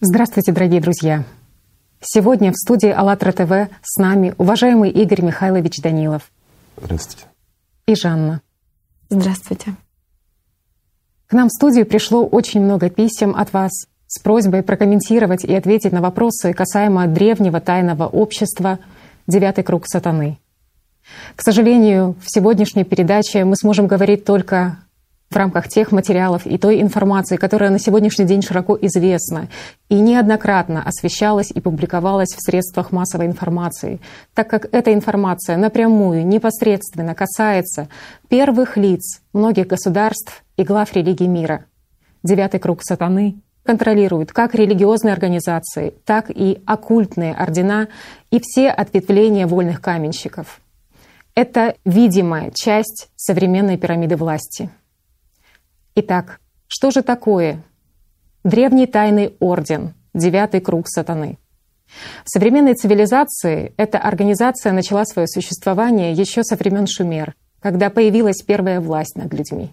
Здравствуйте, дорогие друзья! Сегодня в студии «АЛЛАТРА ТВ» с нами уважаемый Игорь Михайлович Данилов. Здравствуйте. И Жанна. Здравствуйте. К нам в студию пришло очень много писем от вас с просьбой прокомментировать и ответить на вопросы касаемо древнего тайного общества «Девятый круг сатаны». К сожалению, в сегодняшней передаче мы сможем говорить только в рамках тех материалов и той информации, которая на сегодняшний день широко известна и неоднократно освещалась и публиковалась в средствах массовой информации, так как эта информация напрямую, непосредственно касается первых лиц многих государств и глав религий мира. Девятый круг сатаны контролирует как религиозные организации, так и оккультные ордена и все ответвления вольных каменщиков. Это видимая часть современной пирамиды власти. Итак, что же такое древний тайный орден, девятый круг сатаны? В современной цивилизации эта организация начала свое существование еще со времен Шумер, когда появилась первая власть над людьми.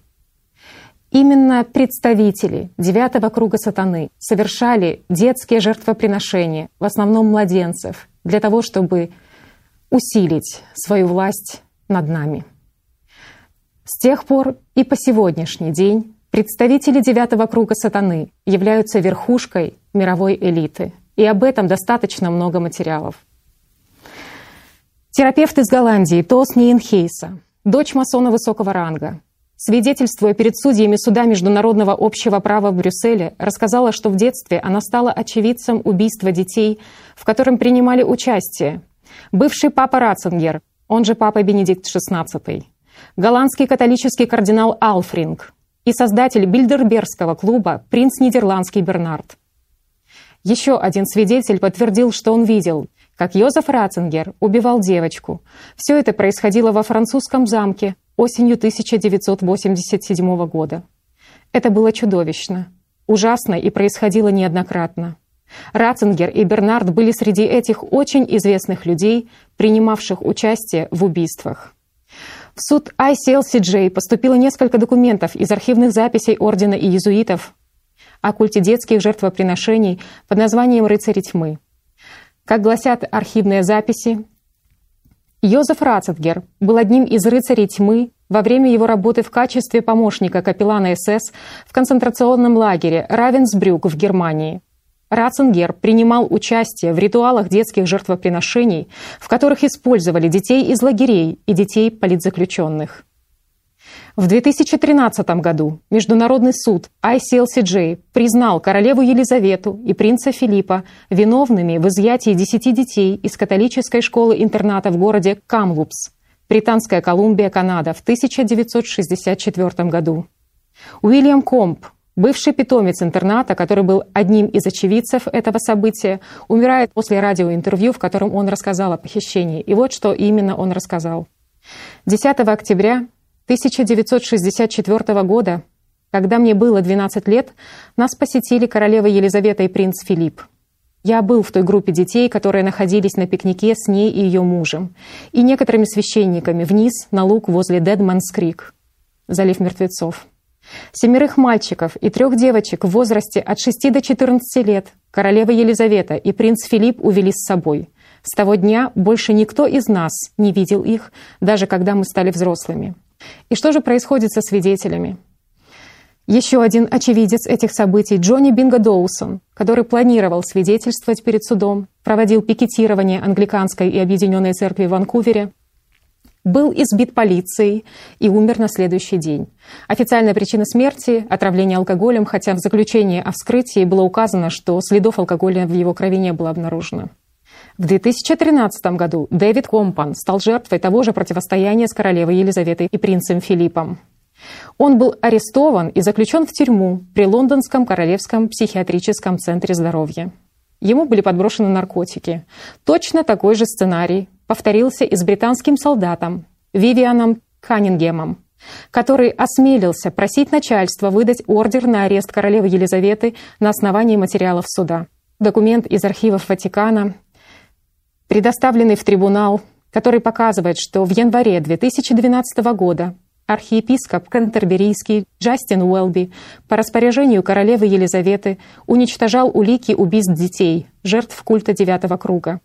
Именно представители девятого круга сатаны совершали детские жертвоприношения, в основном младенцев, для того, чтобы усилить свою власть над нами. С тех пор и по сегодняшний день представители девятого круга сатаны являются верхушкой мировой элиты. И об этом достаточно много материалов. Терапевт из Голландии Тоос Нейенхейса, дочь масона высокого ранга, свидетельствуя перед судьями Суда международного общего права в Брюсселе, рассказала, что в детстве она стала очевидцем убийства детей, в котором принимали участие бывший папа Ратцингер, он же папа Бенедикт XVI, голландский католический кардинал Алфринк и создатель Бильдербергского клуба принц нидерландский Бернард. Еще один свидетель подтвердил, что он видел, как Йозеф Ратцингер убивал девочку. Все это происходило во французском замке осенью 1987 года. Это было чудовищно, ужасно и происходило неоднократно. Ратцингер и Бернард были среди этих очень известных людей, принимавших участие в убийствах. В суд ICLCJ поступило несколько документов из архивных записей Ордена иезуитов о культе детских жертвоприношений под названием «Рыцари тьмы». Как гласят архивные записи, Йозеф Ратцингер был одним из рыцарей тьмы во время его работы в качестве помощника капеллана СС в концентрационном лагере Равенсбрюк в Германии. Ратцингер принимал участие в ритуалах детских жертвоприношений, в которых использовали детей из лагерей и детей политзаключенных. В 2013 году Международный суд ICLCJ признал королеву Елизавету и принца Филиппа виновными в изъятии 10 детей из католической школы-интерната в городе Камлупс, Британская Колумбия, Канада, в 1964 году. Уильям Комп, бывший питомец интерната, который был одним из очевидцев этого события, умирает после радиоинтервью, в котором он рассказал о похищении. И вот что именно он рассказал. 10 октября 1964 года, когда мне было 12 лет, нас посетили королева Елизавета и принц Филипп. Я был в той группе детей, которые находились на пикнике с ней и ее мужем, и некоторыми священниками вниз на луг возле Дэдманс Крик, залив мертвецов. 7 мальчиков и 3 девочек в возрасте от 6 до 14 лет королева Елизавета и принц Филипп увели с собой. С того дня больше никто из нас не видел их, даже когда мы стали взрослыми. И что же происходит со свидетелями? Еще один очевидец этих событий, Джонни Бинго Доусон, который планировал свидетельствовать перед судом, проводил пикетирование Англиканской и Объединенной церкви в Ванкувере, был избит полицией и умер на следующий день. Официальная причина смерти – отравление алкоголем, хотя в заключении о вскрытии было указано, что следов алкоголя в его крови не было обнаружено. В 2013 году Дэвид Компан стал жертвой того же противостояния с королевой Елизаветой и принцем Филиппом. Он был арестован и заключен в тюрьму при Лондонском королевском психиатрическом центре здоровья. Ему были подброшены наркотики. Точно такой же сценарий повторился и с британским солдатом Вивианом Ханнингемом, который осмелился просить начальство выдать ордер на арест королевы Елизаветы на основании материалов суда. Документ из архивов Ватикана, предоставленный в трибунал, который показывает, что в январе 2012 года Архиепископ Кентерберийский Джастин Уэлби по распоряжению королевы Елизаветы уничтожал улики убийств детей, жертв культа Девятого круга.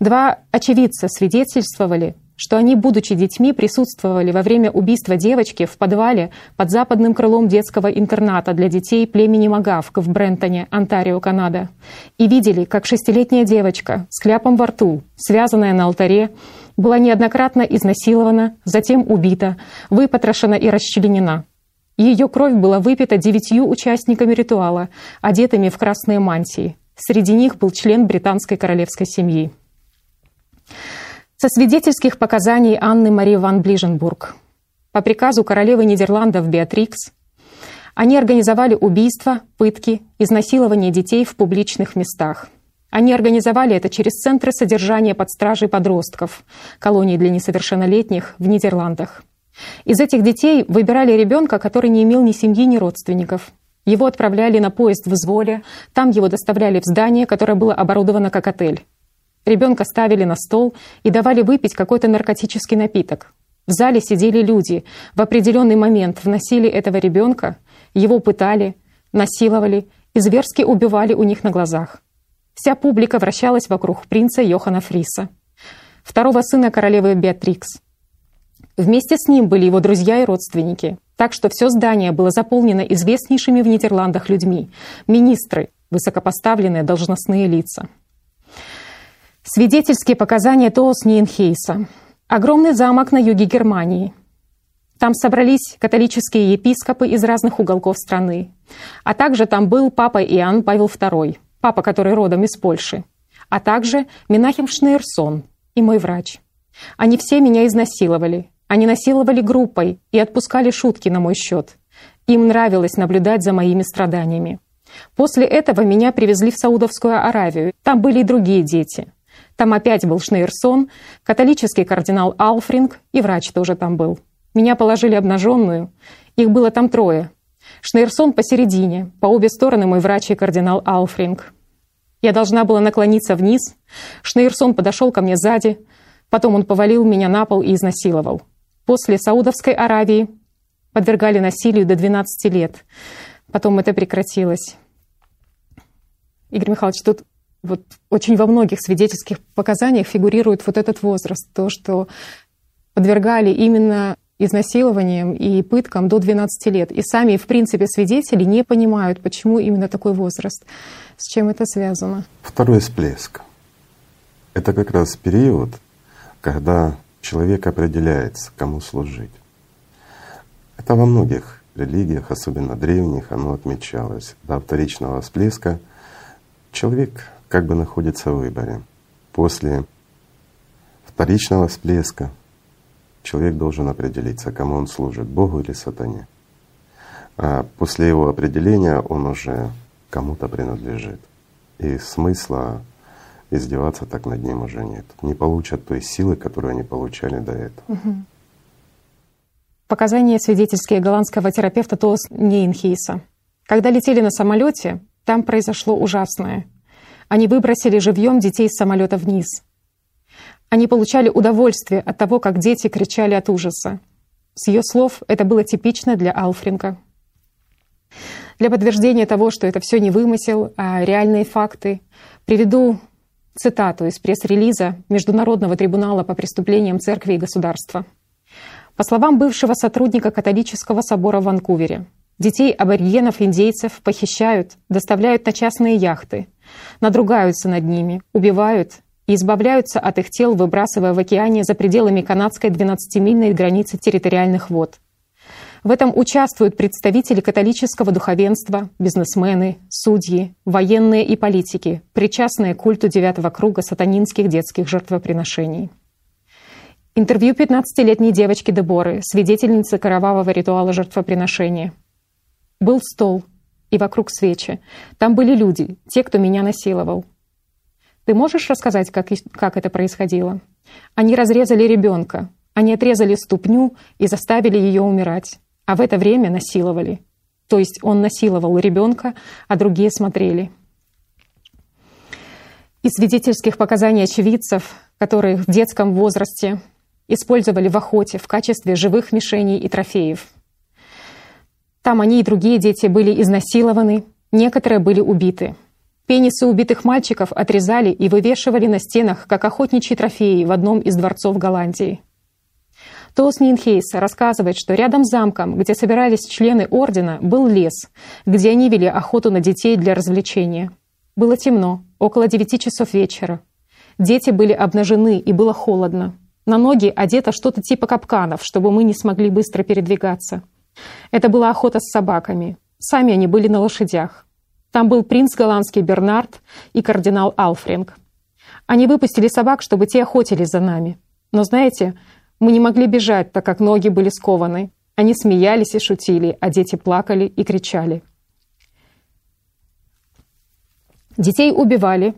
Два очевидца свидетельствовали, что они, будучи детьми, присутствовали во время убийства девочки в подвале под западным крылом детского интерната для детей племени Магавк в Брентоне, Онтарио, Канада, и видели, как шестилетняя девочка с кляпом во рту, связанная на алтаре, была неоднократно изнасилована, затем убита, выпотрошена и расчленена. Ее кровь была выпита 9 участниками ритуала, одетыми в красные мантии. Среди них был член британской королевской семьи. Со свидетельских показаний Анны-Марии ван Ближенбург. По приказу королевы Нидерландов Беатрикс они организовали убийства, пытки, изнасилование детей в публичных местах. Они организовали это через центры содержания под стражей подростков, колонии для несовершеннолетних в Нидерландах. Из этих детей выбирали ребенка, который не имел ни семьи, ни родственников. Его отправляли на поезд в Зволе, там его доставляли в здание, которое было оборудовано как отель. Ребенка ставили на стол и давали выпить какой-то наркотический напиток. В зале сидели люди, в определенный момент вносили этого ребенка, его пытали, насиловали и зверски убивали у них на глазах. Вся публика вращалась вокруг принца Йохана Фриса, второго сына королевы Беатрикс. Вместе с ним были его друзья и родственники. Так что все здание было заполнено известнейшими в Нидерландах людьми, министры, высокопоставленные должностные лица. Свидетельские показания Тоос Нейенхейса. Огромный замок на юге Германии. Там собрались католические епископы из разных уголков страны. А также там был папа Иоанн Павел II, папа, который родом из Польши. А также Менахем Шнеерсон и мой врач. Они все меня изнасиловали. Они насиловали группой и отпускали шутки на мой счет. Им нравилось наблюдать за моими страданиями. После этого меня привезли в Саудовскую Аравию. Там были и другие дети. Там опять был Шнеерсон, католический кардинал Алфринк, и врач тоже там был. Меня положили обнаженную. Их было там 3. Шнеерсон посередине, по обе стороны мой врач и кардинал Алфринк. Я должна была наклониться вниз. Шнеерсон подошел ко мне сзади. Потом он повалил меня на пол и изнасиловал. После Саудовской Аравии подвергали насилию до 12 лет. Потом это прекратилось. Игорь Михайлович, тут вот очень во многих свидетельских показаниях фигурирует вот этот возраст. То, что подвергали именно изнасилованиям и пыткам до 12 лет. И сами, в принципе, свидетели не понимают, почему именно такой возраст. С чем это связано? Второй всплеск. Это как раз период, когда человек определяется, кому служить. Это во многих религиях, особенно древних, оно отмечалось. До вторичного всплеска человек как бы находится в выборе. После вторичного всплеска человек должен определиться, кому он служит, Богу или сатане. А после его определения он уже кому-то принадлежит. И смысла издеваться так над ним уже нет. Не получат той силы, которую они получали до этого. Угу. Показания свидетельские голландского терапевта Тоос Нейенхейса. Когда летели на самолете, там произошло ужасное. Они выбросили живьем детей с самолета вниз. Они получали удовольствие от того, как дети кричали от ужаса. С ее слов, это было типично для Алфринка. Для подтверждения того, что это все не вымысел, а реальные факты, приведу цитату из пресс-релиза Международного трибунала по преступлениям церкви и государства. По словам бывшего сотрудника католического собора в Ванкувере, детей аборигенов-индейцев похищают, доставляют на частные яхты, надругаются над ними, убивают и избавляются от их тел, выбрасывая в океане за пределами канадской 12-мильной границы территориальных вод. В этом участвуют представители католического духовенства, бизнесмены, судьи, военные и политики, причастные к культу Девятого круга сатанинских детских жертвоприношений. Интервью 15-летней девочки Деборы, свидетельницы кровавого ритуала жертвоприношения. «Был стол, и вокруг свечи. Там были люди, те, кто меня насиловал. Ты можешь рассказать, как это происходило? Они разрезали ребенка, они отрезали ступню и заставили ее умирать. А в это время насиловали. То есть он насиловал ребенка, а другие смотрели». Из свидетельских показаний очевидцев, которые в детском возрасте использовали в охоте в качестве живых мишеней и трофеев. Там они и другие дети были изнасилованы, некоторые были убиты. Пенисы убитых мальчиков отрезали и вывешивали на стенах, как охотничьи трофеи в одном из дворцов Голландии. Тоос Нейенхейса рассказывает, что рядом с замком, где собирались члены ордена, был лес, где они вели охоту на детей для развлечения. Было темно, около 21:00. Дети были обнажены и было холодно. На ноги одето что-то типа капканов, чтобы мы не смогли быстро передвигаться. Это была охота с собаками. Сами они были на лошадях. Там был принц голландский Бернард и кардинал Алфринк. Они выпустили собак, чтобы те охотились за нами. Но знаете, мы не могли бежать, так как ноги были скованы. Они смеялись и шутили, а дети плакали и кричали. Детей убивали.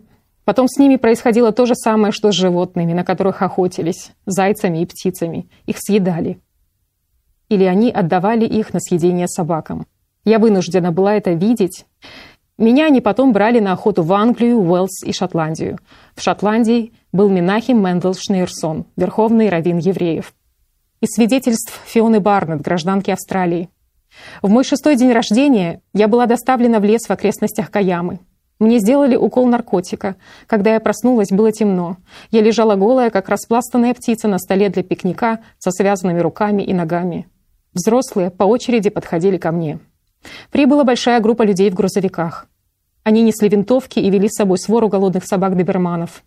Потом с ними происходило то же самое, что с животными, на которых охотились, зайцами и птицами. Их съедали. Или они отдавали их на съедение собакам. Я вынуждена была это видеть. Меня они потом брали на охоту в Англию, Уэльс и Шотландию. В Шотландии был Менахем Шнеерсон, верховный раввин евреев. Из свидетельств Фионы Барнет, гражданки Австралии. В мой 6-й день рождения я была доставлена в лес в окрестностях Каямы. Мне сделали укол наркотика. Когда я проснулась, было темно. Я лежала голая, как распластанная птица на столе для пикника со связанными руками и ногами. Взрослые по очереди подходили ко мне. Прибыла большая группа людей в грузовиках. Они несли винтовки и вели с собой свору голодных собак-доберманов.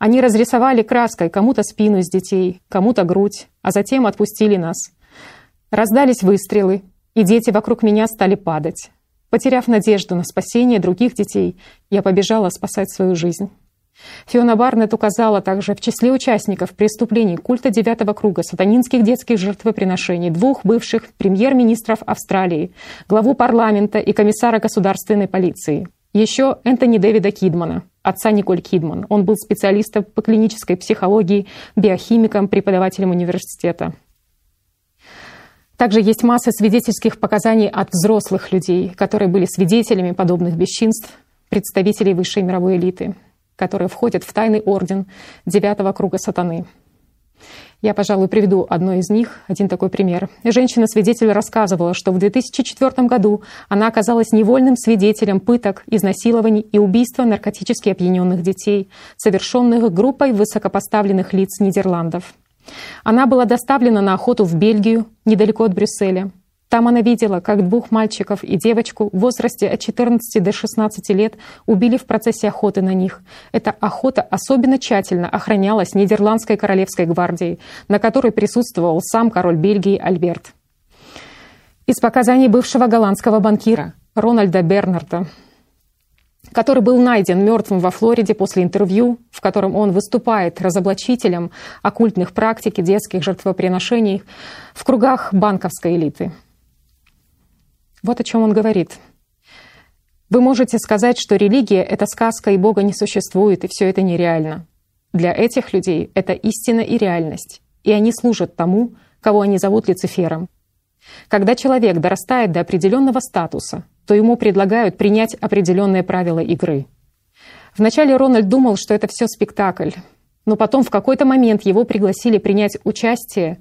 Они разрисовали краской кому-то спину из детей, кому-то грудь, а затем отпустили нас. Раздались выстрелы, и дети вокруг меня стали падать. Потеряв надежду на спасение других детей, я побежала спасать свою жизнь. Фиона Барнет указала также в числе участников преступлений культа Девятого круга сатанинских детских жертвоприношений 2 бывших премьер-министров Австралии, главу парламента и комиссара государственной полиции. Еще Энтони Дэвида Кидмана, отца Николь Кидман. Он был специалистом по клинической психологии, биохимиком, преподавателем университета. Также есть масса свидетельских показаний от взрослых людей, которые были свидетелями подобных бесчинств, представителей высшей мировой элиты, которые входят в тайный орден Девятого круга сатаны. Я, пожалуй, приведу одно из них, один такой пример. Женщина-свидетель рассказывала, что в 2004 году она оказалась невольным свидетелем пыток, изнасилований и убийства наркотически опьяненных детей, совершенных группой высокопоставленных лиц Нидерландов. Она была доставлена на охоту в Бельгию, недалеко от Брюсселя. Там она видела, как 2 мальчиков и девочку в возрасте от 14 до 16 лет убили в процессе охоты на них. Эта охота особенно тщательно охранялась Нидерландской королевской гвардией, на которой присутствовал сам король Бельгии Альберт. Из показаний бывшего голландского банкира Рональда Бернарда, который был найден мертвым во Флориде после интервью, в котором он выступает разоблачителем оккультных практик и детских жертвоприношений в кругах банковской элиты. Вот о чем он говорит. Вы можете сказать, что религия — это сказка, и Бога не существует, и все это нереально. Для этих людей это истина и реальность, и они служат тому, кого они зовут Люцифером. Когда человек дорастает до определенного статуса, то ему предлагают принять определенные правила игры. Вначале Рональд думал, что это все спектакль, но потом в какой-то момент его пригласили принять участие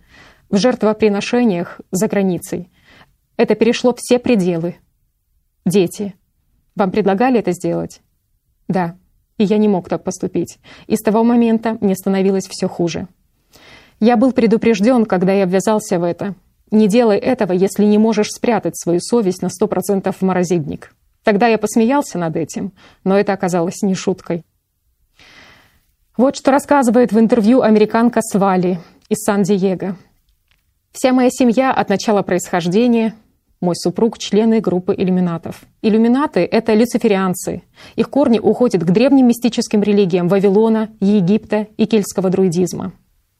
в жертвоприношениях за границей. Это перешло все пределы. Дети, вам предлагали это сделать? Да, и я не мог так поступить. И с того момента мне становилось все хуже. Я был предупрежден, когда я ввязался в это. Не делай этого, если не можешь спрятать свою совесть на 100% в морозильник. Тогда я посмеялся над этим, но это оказалось не шуткой. Вот что рассказывает в интервью американка Свали из Сан-Диего. Вся моя семья от начала происхождения, мой супруг — члены группы иллюминатов. Иллюминаты — это люциферианцы. Их корни уходят к древним мистическим религиям Вавилона, Египта и кельтского друидизма.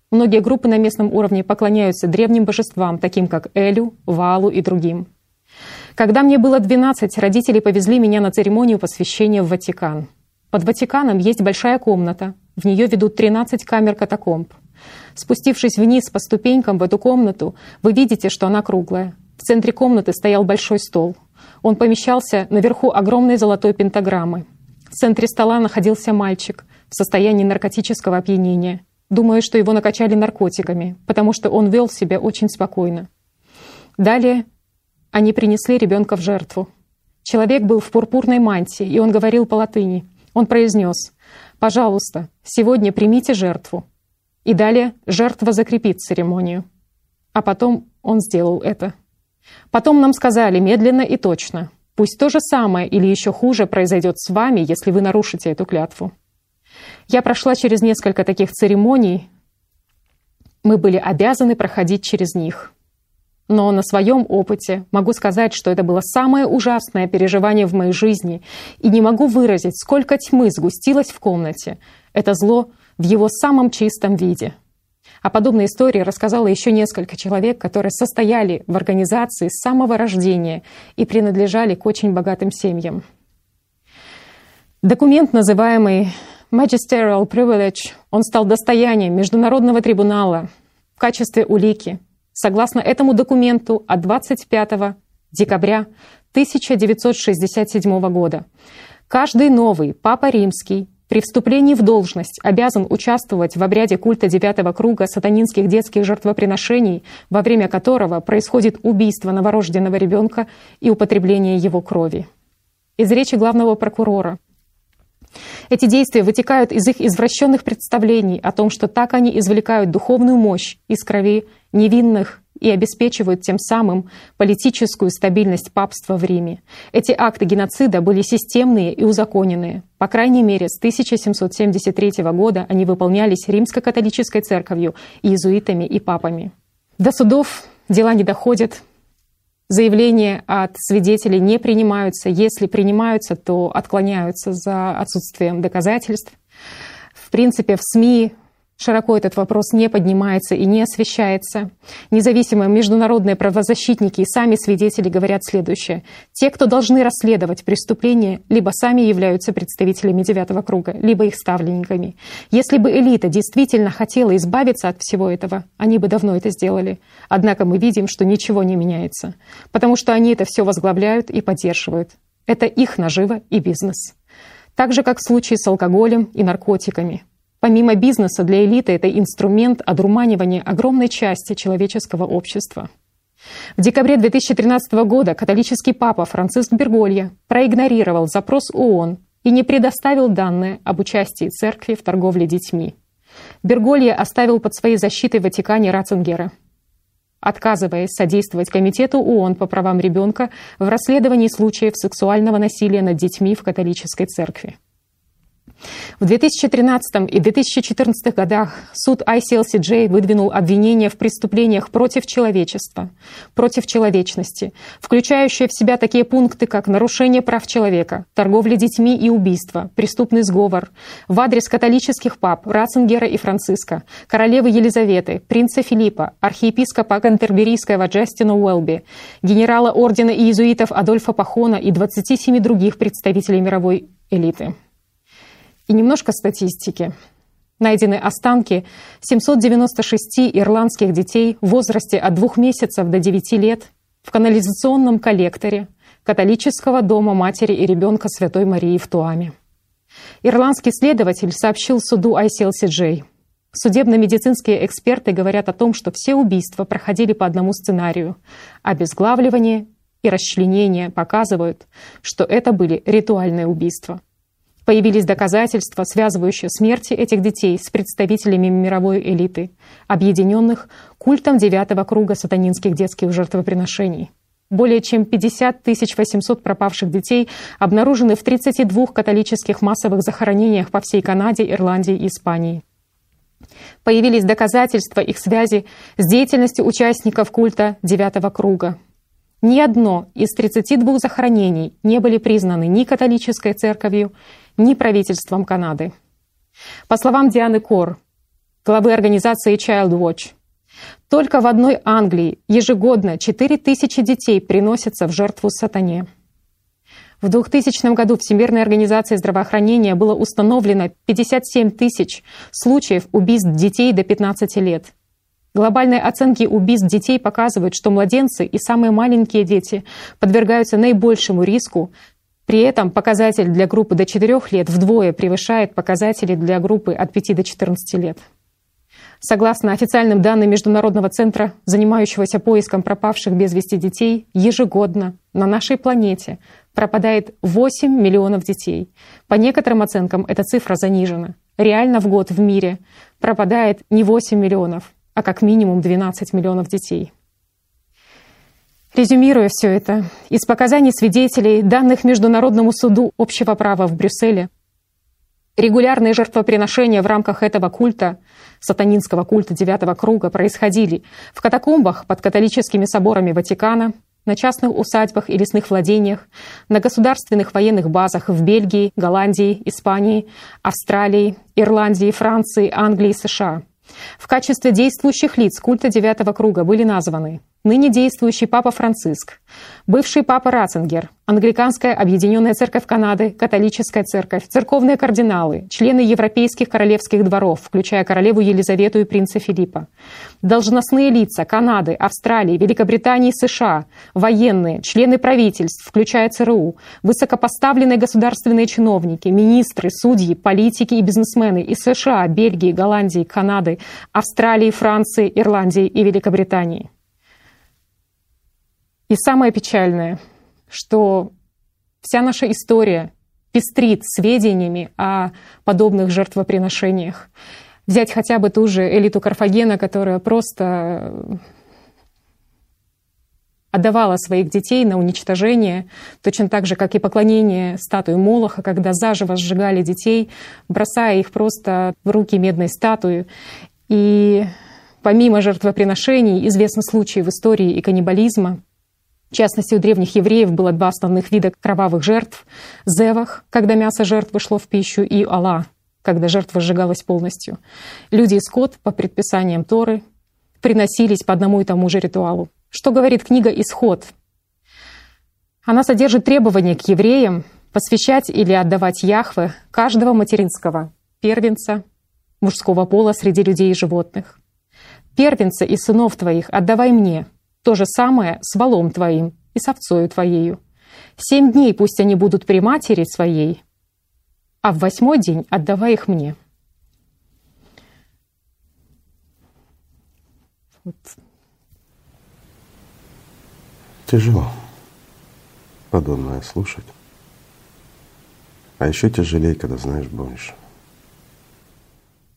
Многие группы на местном уровне поклоняются древним божествам, таким как Элю, Ваалу и другим. Когда мне было 12, родители повезли меня на церемонию посвящения в Ватикан. Под Ватиканом есть большая комната, в нее ведут 13 камер катакомб. Спустившись вниз по ступенькам в эту комнату, вы видите, что она круглая. В центре комнаты стоял большой стол. Он помещался наверху огромной золотой пентаграммы. В центре стола находился мальчик в состоянии наркотического опьянения. Думаю, что его накачали наркотиками, потому что он вел себя очень спокойно. Далее они принесли ребенка в жертву. Человек был в пурпурной мантии, и он говорил по-латыни. Он произнес: «Пожалуйста, сегодня примите жертву». И далее жертва закрепит церемонию. А потом он сделал это. Потом нам сказали медленно и точно: пусть то же самое или еще хуже произойдет с вами, если вы нарушите эту клятву. Я прошла через несколько таких церемоний. Мы были обязаны проходить через них. Но на своем опыте могу сказать, что это было самое ужасное переживание в моей жизни, и не могу выразить, сколько тьмы сгустилось в комнате. Это зло в его самом чистом виде. О подобной истории рассказало еще несколько человек, которые состояли в организации с самого рождения и принадлежали к очень богатым семьям. Документ, называемый «Magisterial Privilege», он стал достоянием Международного трибунала в качестве улики. Согласно этому документу, от 25 декабря 1967 года каждый новый Папа Римский при вступлении в должность обязан участвовать в обряде культа девятого круга сатанинских детских жертвоприношений, во время которого происходит убийство новорожденного ребенка и употребление его крови. Из речи главного прокурора: эти действия вытекают из их извращенных представлений о том, что так они извлекают духовную мощь из крови невинных и обеспечивают тем самым политическую стабильность папства в Риме. Эти акты геноцида были системные и узаконенные. По крайней мере, с 1773 года они выполнялись римско-католической церковью, иезуитами и папами. До судов дела не доходят. Заявления от свидетелей не принимаются. Если принимаются, то отклоняются за отсутствием доказательств. В принципе, в СМИ широко этот вопрос не поднимается и не освещается. Независимые международные правозащитники и сами свидетели говорят следующее: те, кто должны расследовать преступления, либо сами являются представителями девятого круга, либо их ставленниками. Если бы элита действительно хотела избавиться от всего этого, они бы давно это сделали. Однако мы видим, что ничего не меняется, потому что они это все возглавляют и поддерживают. Это их нажива и бизнес. Так же, как в случае с алкоголем и наркотиками. Помимо бизнеса, для элиты это инструмент одурманивания огромной части человеческого общества. В декабре 2013 года католический папа Франциск Берголье проигнорировал запрос ООН и не предоставил данные об участии церкви в торговле детьми. Берголье оставил под своей защитой в Ватикане Ратцингера, отказываясь содействовать Комитету ООН по правам ребенка в расследовании случаев сексуального насилия над детьми в католической церкви. В 2013 и 2014 годах суд ICLCJ выдвинул обвинения в преступлениях против человечества, против человечности, включающие в себя такие пункты, как нарушение прав человека, торговля детьми и убийство, преступный сговор, в адрес католических пап Ратцингера и Франциска, королевы Елизаветы, принца Филиппа, архиепископа Кантерберийского Джастина Уэлби, генерала ордена иезуитов Адольфа Пахона и 27 других представителей мировой элиты. И немножко статистики. Найдены останки 796 ирландских детей в возрасте от 2 месяцев до 9 лет в канализационном коллекторе католического дома матери и ребенка Святой Марии в Туаме. Ирландский следователь сообщил суду ICLCJ: судебно-медицинские эксперты говорят о том, что все убийства проходили по одному сценарию, обезглавливание и расчленение показывают, что это были ритуальные убийства. Появились доказательства, связывающие смерти этих детей с представителями мировой элиты, объединенных культом девятого круга сатанинских детских жертвоприношений. Более чем 50 800 пропавших детей обнаружены в 32 католических массовых захоронениях по всей Канаде, Ирландии и Испании. Появились доказательства их связи с деятельностью участников культа девятого круга. Ни одно из 32 захоронений не были признаны ни католической церковью, ни правительством Канады. По словам Дианы Кор, главы организации Child Watch, только в одной Англии ежегодно 4000 детей приносятся в жертву сатане. В 2000 году Всемирной организацией здравоохранения было установлено 57 тысяч случаев убийств детей до 15 лет. Глобальные оценки убийств детей показывают, что младенцы и самые маленькие дети подвергаются наибольшему риску. При этом показатель для группы до 4 лет вдвое превышает показатели для группы от 5 до 14 лет. Согласно официальным данным Международного центра, занимающегося поиском пропавших без вести детей, ежегодно на нашей планете пропадает 8 миллионов детей. По некоторым оценкам эта цифра занижена. Реально в год в мире пропадает не 8 миллионов, а как минимум 12 миллионов детей. Резюмируя все это, из показаний свидетелей, данных Международному суду общего права в Брюсселе, регулярные жертвоприношения в рамках этого культа, сатанинского культа Девятого круга, происходили в катакомбах под католическими соборами Ватикана, на частных усадьбах и лесных владениях, на государственных военных базах в Бельгии, Голландии, Испании, Австралии, Ирландии, Франции, Англии, США. В качестве действующих лиц культа Девятого круга были названы ныне действующий папа Франциск, бывший папа Ратцингер, Англиканская объединенная церковь Канады, католическая церковь, церковные кардиналы, члены европейских королевских дворов, включая королеву Елизавету и принца Филиппа, должностные лица Канады, Австралии, Великобритании, США, военные, члены правительств, включая ЦРУ, высокопоставленные государственные чиновники, министры, судьи, политики и бизнесмены из США, Бельгии, Голландии, Канады, Австралии, Франции, Ирландии и Великобритании. И самое печальное, что вся наша история пестрит сведениями о подобных жертвоприношениях. Взять хотя бы ту же элиту Карфагена, которая просто отдавала своих детей на уничтожение, точно так же, как и поклонение статуи Молоха, когда заживо сжигали детей, бросая их просто в руки медной статуи. И помимо жертвоприношений известны случаи в истории и каннибализма. В частности, у древних евреев было два основных вида кровавых жертв – зевах, когда мясо жертвы шло в пищу, и ола, когда жертва сжигалась полностью. Люди и скот, по предписаниям Торы, приносились по одному и тому же ритуалу. Что говорит книга «Исход»? Она содержит требования к евреям посвящать или отдавать Яхве каждого материнского первенца мужского пола среди людей и животных. «Первенца и сынов твоих отдавай мне». То же самое с волом твоим и с овцою твоею. 7 дней пусть они будут при матери своей, а в 8-й день отдавай их мне. Вот. Тяжело подобное слушать. А еще тяжелее, когда знаешь больше.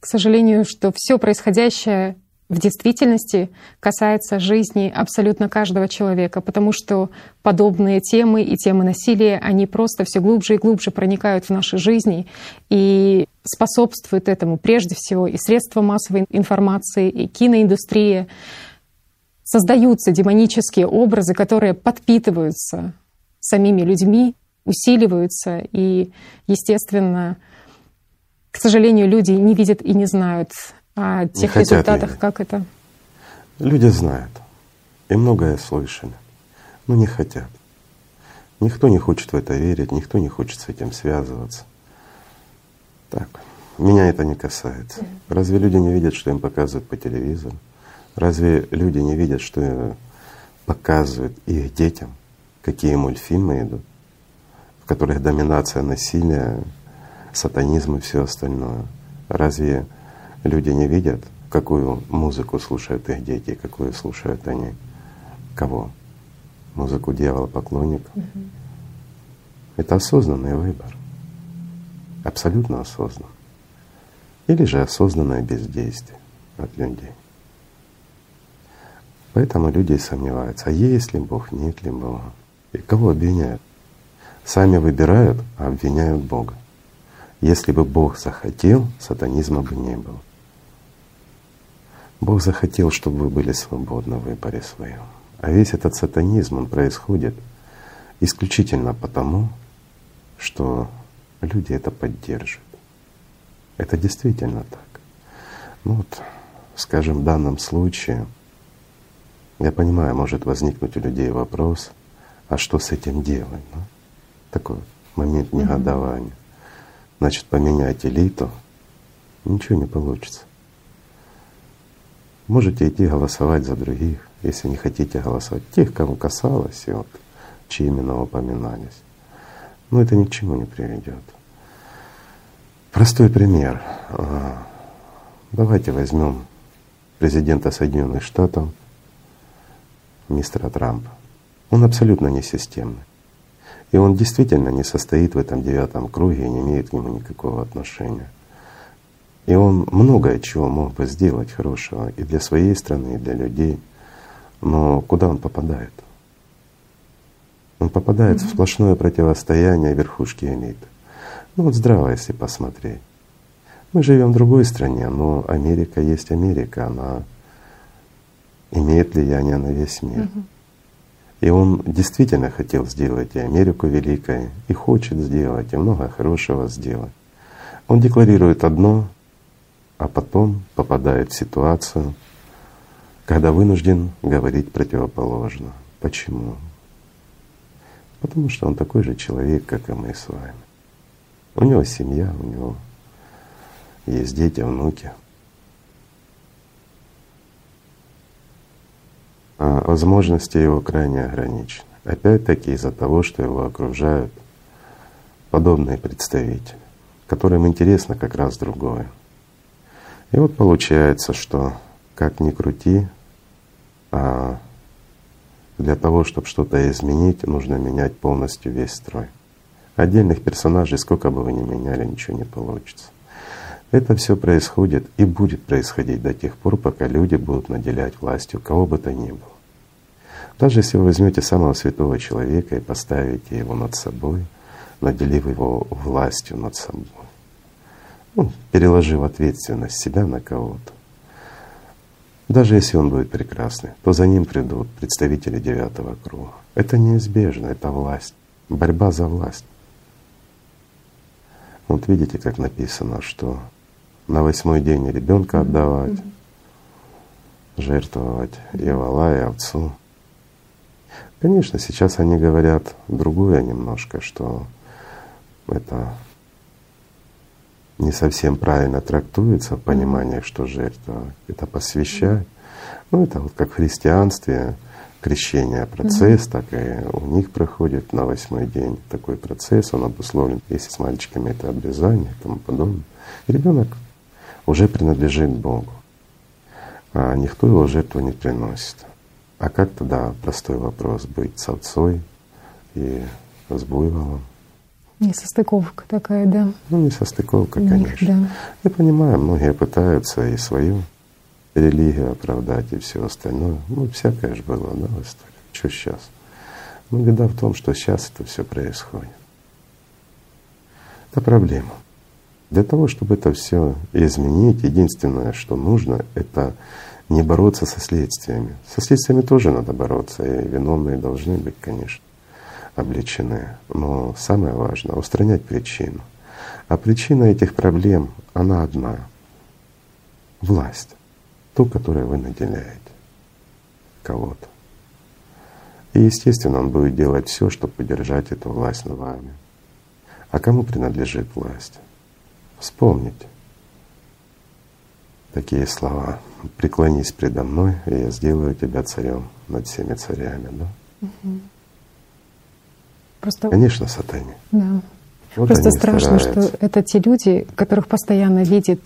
К сожалению, что все происходящее в действительности касается жизни абсолютно каждого человека, потому что подобные темы и темы насилия, они просто все глубже и глубже проникают в наши жизни и способствуют этому прежде всего и средства массовой информации, и киноиндустрия. Создаются демонические образы, которые подпитываются самими людьми, усиливаются, и, естественно, к сожалению, люди не видят и не знают о тех результатах, как это. Люди знают и многое слышали, но не хотят. Никто не хочет в это верить, никто не хочет с этим связываться. Так, меня это не касается. Разве люди не видят, что им показывают по телевизору? Разве люди не видят, что показывают их детям, какие мультфильмы идут, в которых доминация насилия, сатанизм и все остальное? Разве люди не видят, какую музыку слушают их дети, какую слушают они? Кого? Музыку дьявола, поклонников. Угу. Это осознанный выбор. Абсолютно осознанный. Или же осознанное бездействие от людей. Поэтому люди сомневаются, а есть ли Бог, нет ли Бога. И кого обвиняют? Сами выбирают, а обвиняют Бога. Если бы Бог захотел, сатанизма бы не было. Бог захотел, чтобы вы были свободны в выборе своем. А весь этот сатанизм, он происходит исключительно потому, что люди это поддерживают. Это действительно так. Ну вот, скажем, в данном случае, я понимаю, может возникнуть у людей вопрос, а что с этим делать? Да? Такой момент негодования. Значит, поменять элиту, ничего не получится. Можете идти голосовать за других, если не хотите голосовать. Тех, кого касалось, и вот чьи имена упоминались. Но это ни к чему не приведет. Простой пример. Давайте возьмем президента Соединенных Штатов мистера Трампа. Он абсолютно не системный. И он действительно не состоит в этом девятом круге и не имеет к нему никакого отношения. И он многое чего мог бы сделать хорошего и для своей страны, и для людей. Но куда он попадает? Он попадает в сплошное противостояние верхушки элиты. Ну вот здраво, если посмотреть. Мы живем в другой стране, но Америка есть Америка, она имеет влияние на весь мир. И он действительно хотел сделать и Америку великой, и хочет сделать, и много хорошего сделать. Он декларирует одно, а потом попадает в ситуацию, когда вынужден говорить противоположно. Почему? Потому что он такой же человек, как и мы с вами. У него семья, у него есть дети, внуки. А возможности его крайне ограничены. Опять-таки из-за того, что его окружают подобные представители, которым интересно как раз другое. И вот получается, что как ни крути, а для того, чтобы что-то изменить, нужно менять полностью весь строй. Отдельных персонажей, сколько бы вы ни меняли, ничего не получится. Это все происходит и будет происходить до тех пор, пока люди будут наделять властью кого бы то ни было. Даже если вы возьмете самого святого человека и поставите его над собой, наделив его властью над собой, ну, переложив ответственность себя на кого-то, даже если он будет прекрасный, то за ним придут представители девятого круга. Это неизбежно, это власть, борьба за власть. Вот видите, как написано, что на 8-й день ребенка отдавать, жертвовать и вола, и овцу. Конечно, сейчас они говорят другое немножко, что это не совсем правильно трактуется в понимании, что жертва — это посвящать. Ну это вот как в христианстве крещение процесс, так и у них проходит на 8-й день такой процесс, он обусловлен, если с мальчиками это обрезание и тому подобное. И ребенок уже принадлежит Богу, а никто его жертву не приносит. А как тогда, простой вопрос, быть с овцой и с буйволом? Несостыковка такая, да. Ну, несостыковка, конечно. Да. Я понимаю, многие пытаются и свою религию оправдать, и все остальное. Ну, всякое же было, да, в истории. Чё сейчас? Но беда в том, что сейчас это все происходит. Это проблема. Для того, чтобы это все изменить, единственное, что нужно, это не бороться со следствиями. Со следствиями тоже надо бороться, и виновные должны быть, конечно, обличены. Но самое важное — устранять причину. А причина этих проблем, она одна — власть, ту, которой вы наделяете кого-то. И естественно, он будет делать все, чтобы удержать эту власть над вами. А кому принадлежит власть? Вспомните такие слова: «Преклонись предо мной, и я сделаю тебя царем над всеми царями». Да? Просто, конечно, сатане. Да. Вот просто страшно, что это те люди, которых постоянно видит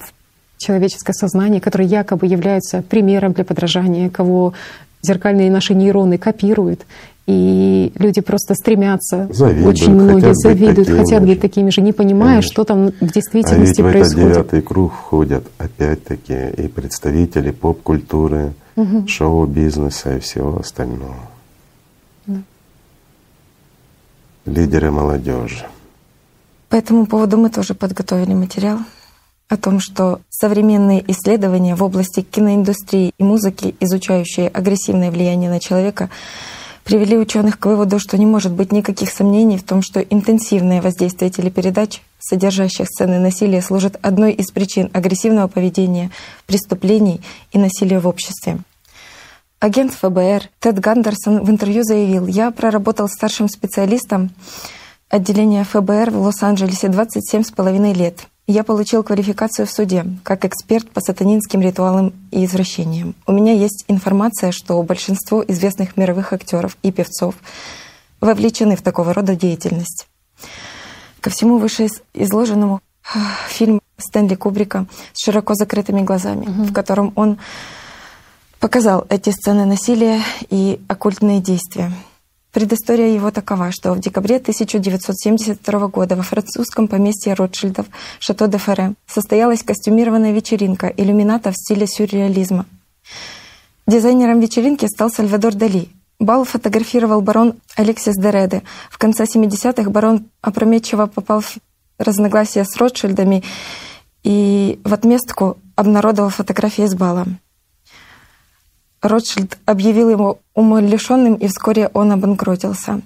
человеческое сознание, которые якобы являются примером для подражания, кого зеркальные наши нейроны копируют. И люди просто стремятся, очень многие завидуют, хотят быть такими же, не понимая, что там в действительности происходит. А ведь в этот девятый круг входят опять-таки и представители поп-культуры, шоу-бизнеса и всего остального. Да. Лидеры молодежи. По этому поводу мы тоже подготовили материал о том, что современные исследования в области киноиндустрии и музыки, изучающие агрессивное влияние на человека, привели ученых к выводу, что не может быть никаких сомнений в том, что интенсивное воздействие телепередач, содержащих сцены насилия, служит одной из причин агрессивного поведения, преступлений и насилия в обществе. Агент ФБР Тед Гандерсон в интервью заявил: «Я проработал старшим специалистом отделения ФБР в Лос-Анджелесе 27,5 лет. Я получил квалификацию в суде как эксперт по сатанинским ритуалам и извращениям. У меня есть информация, что большинство известных мировых актеров и певцов вовлечены в такого рода деятельность». Ко всему вышеизложенному фильм Стэнли Кубрика «С широко закрытыми глазами», в котором он показал эти сцены насилия и оккультные действия. Предыстория его такова, что в декабре 1972 года во французском поместье Ротшильдов Шато-де-Ферре состоялась костюмированная вечеринка иллюмината в стиле сюрреализма. Дизайнером вечеринки стал Сальвадор Дали. Бал фотографировал барон Алексис де Реде. В конце 70-х барон опрометчиво попал в разногласия с Ротшильдами и в отместку обнародовал фотографии с бала. Ротшильд объявил его умалишенным, и вскоре он обанкротился.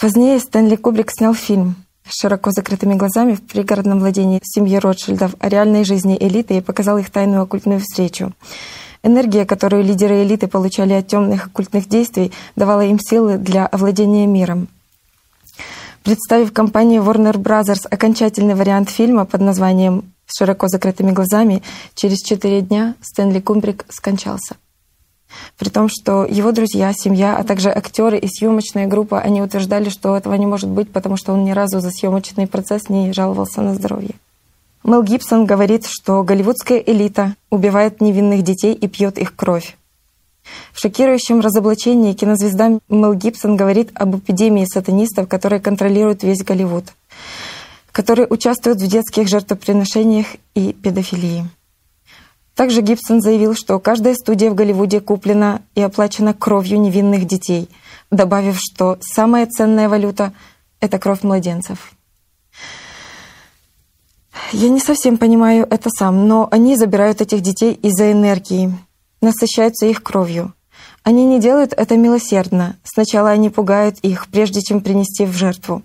Позднее Стэнли Кубрик снял фильм «С широко закрытыми глазами» в пригородном владении семьи Ротшильдов о реальной жизни элиты и показал их тайную оккультную встречу. Энергия, которую лидеры элиты получали от темных оккультных действий, давала им силы для овладения миром. Представив компании Warner Bros. Окончательный вариант фильма под названием «С широко закрытыми глазами», через 4 дня Стэнли Кубрик скончался. При том, что его друзья, семья, а также актеры и съемочная группа, они утверждали, что этого не может быть, потому что он ни разу за съемочный процесс не жаловался на здоровье. Мел Гибсон говорит, что голливудская элита убивает невинных детей и пьет их кровь. В шокирующем разоблачении кинозвезда Мел Гибсон говорит об эпидемии сатанистов, которые контролируют весь Голливуд, которые участвуют в детских жертвоприношениях и педофилии. Также Гибсон заявил, что каждая студия в Голливуде куплена и оплачена кровью невинных детей, добавив, что самая ценная валюта — это кровь младенцев. Я не совсем понимаю это сам, но они забирают этих детей из-за энергии, насыщаются их кровью. Они не делают это милосердно. Сначала они пугают их, прежде чем принести в жертву.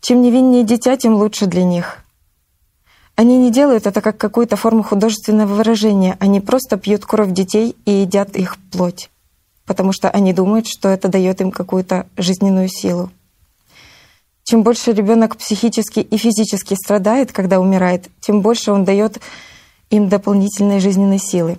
Чем невиннее дитя, тем лучше для них. Они не делают это как какую-то форму художественного выражения. Они просто пьют кровь детей и едят их плоть, потому что они думают, что это дает им какую-то жизненную силу. Чем больше ребенок психически и физически страдает, когда умирает, тем больше он дает им дополнительной жизненной силы.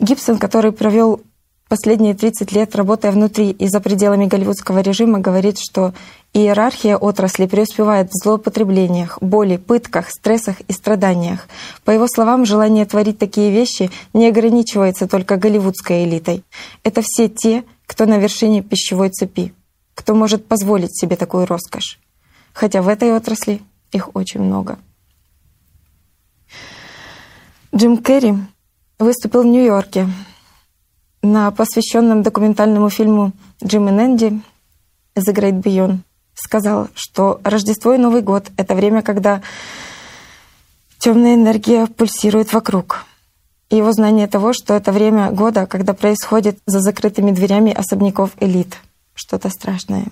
Гибсон, который провел последние 30 лет, работая внутри и за пределами голливудского режима, говорит, что иерархия отрасли преуспевает в злоупотреблениях, боли, пытках, стрессах и страданиях. По его словам, желание творить такие вещи не ограничивается только голливудской элитой. Это все те, кто на вершине пищевой цепи, кто может позволить себе такую роскошь. Хотя в этой отрасли их очень много. Джим Керри выступил в Нью-Йорке на посвященном документальному фильму «Джим и Нэнди» «The Great Beyond». Сказал, что Рождество и Новый год — это время, когда темная энергия пульсирует вокруг. И его знание того, что это время года, когда происходит за закрытыми дверями особняков элит что-то страшное.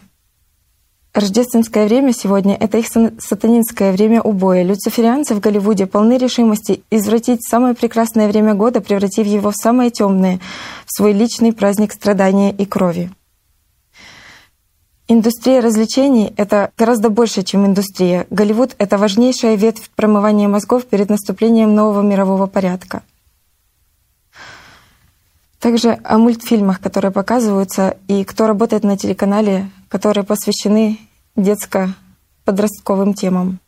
Рождественское время сегодня — это их сатанинское время убоя. Люциферианцы в Голливуде полны решимости извратить самое прекрасное время года, превратив его в самое темное, в свой личный праздник страдания и крови. Индустрия развлечений — это гораздо больше, чем индустрия. Голливуд — это важнейшая ветвь промывания мозгов перед наступлением нового мирового порядка. Также о мультфильмах, которые показываются, и кто работает на телеканале, которые посвящены детско-подростковым темам.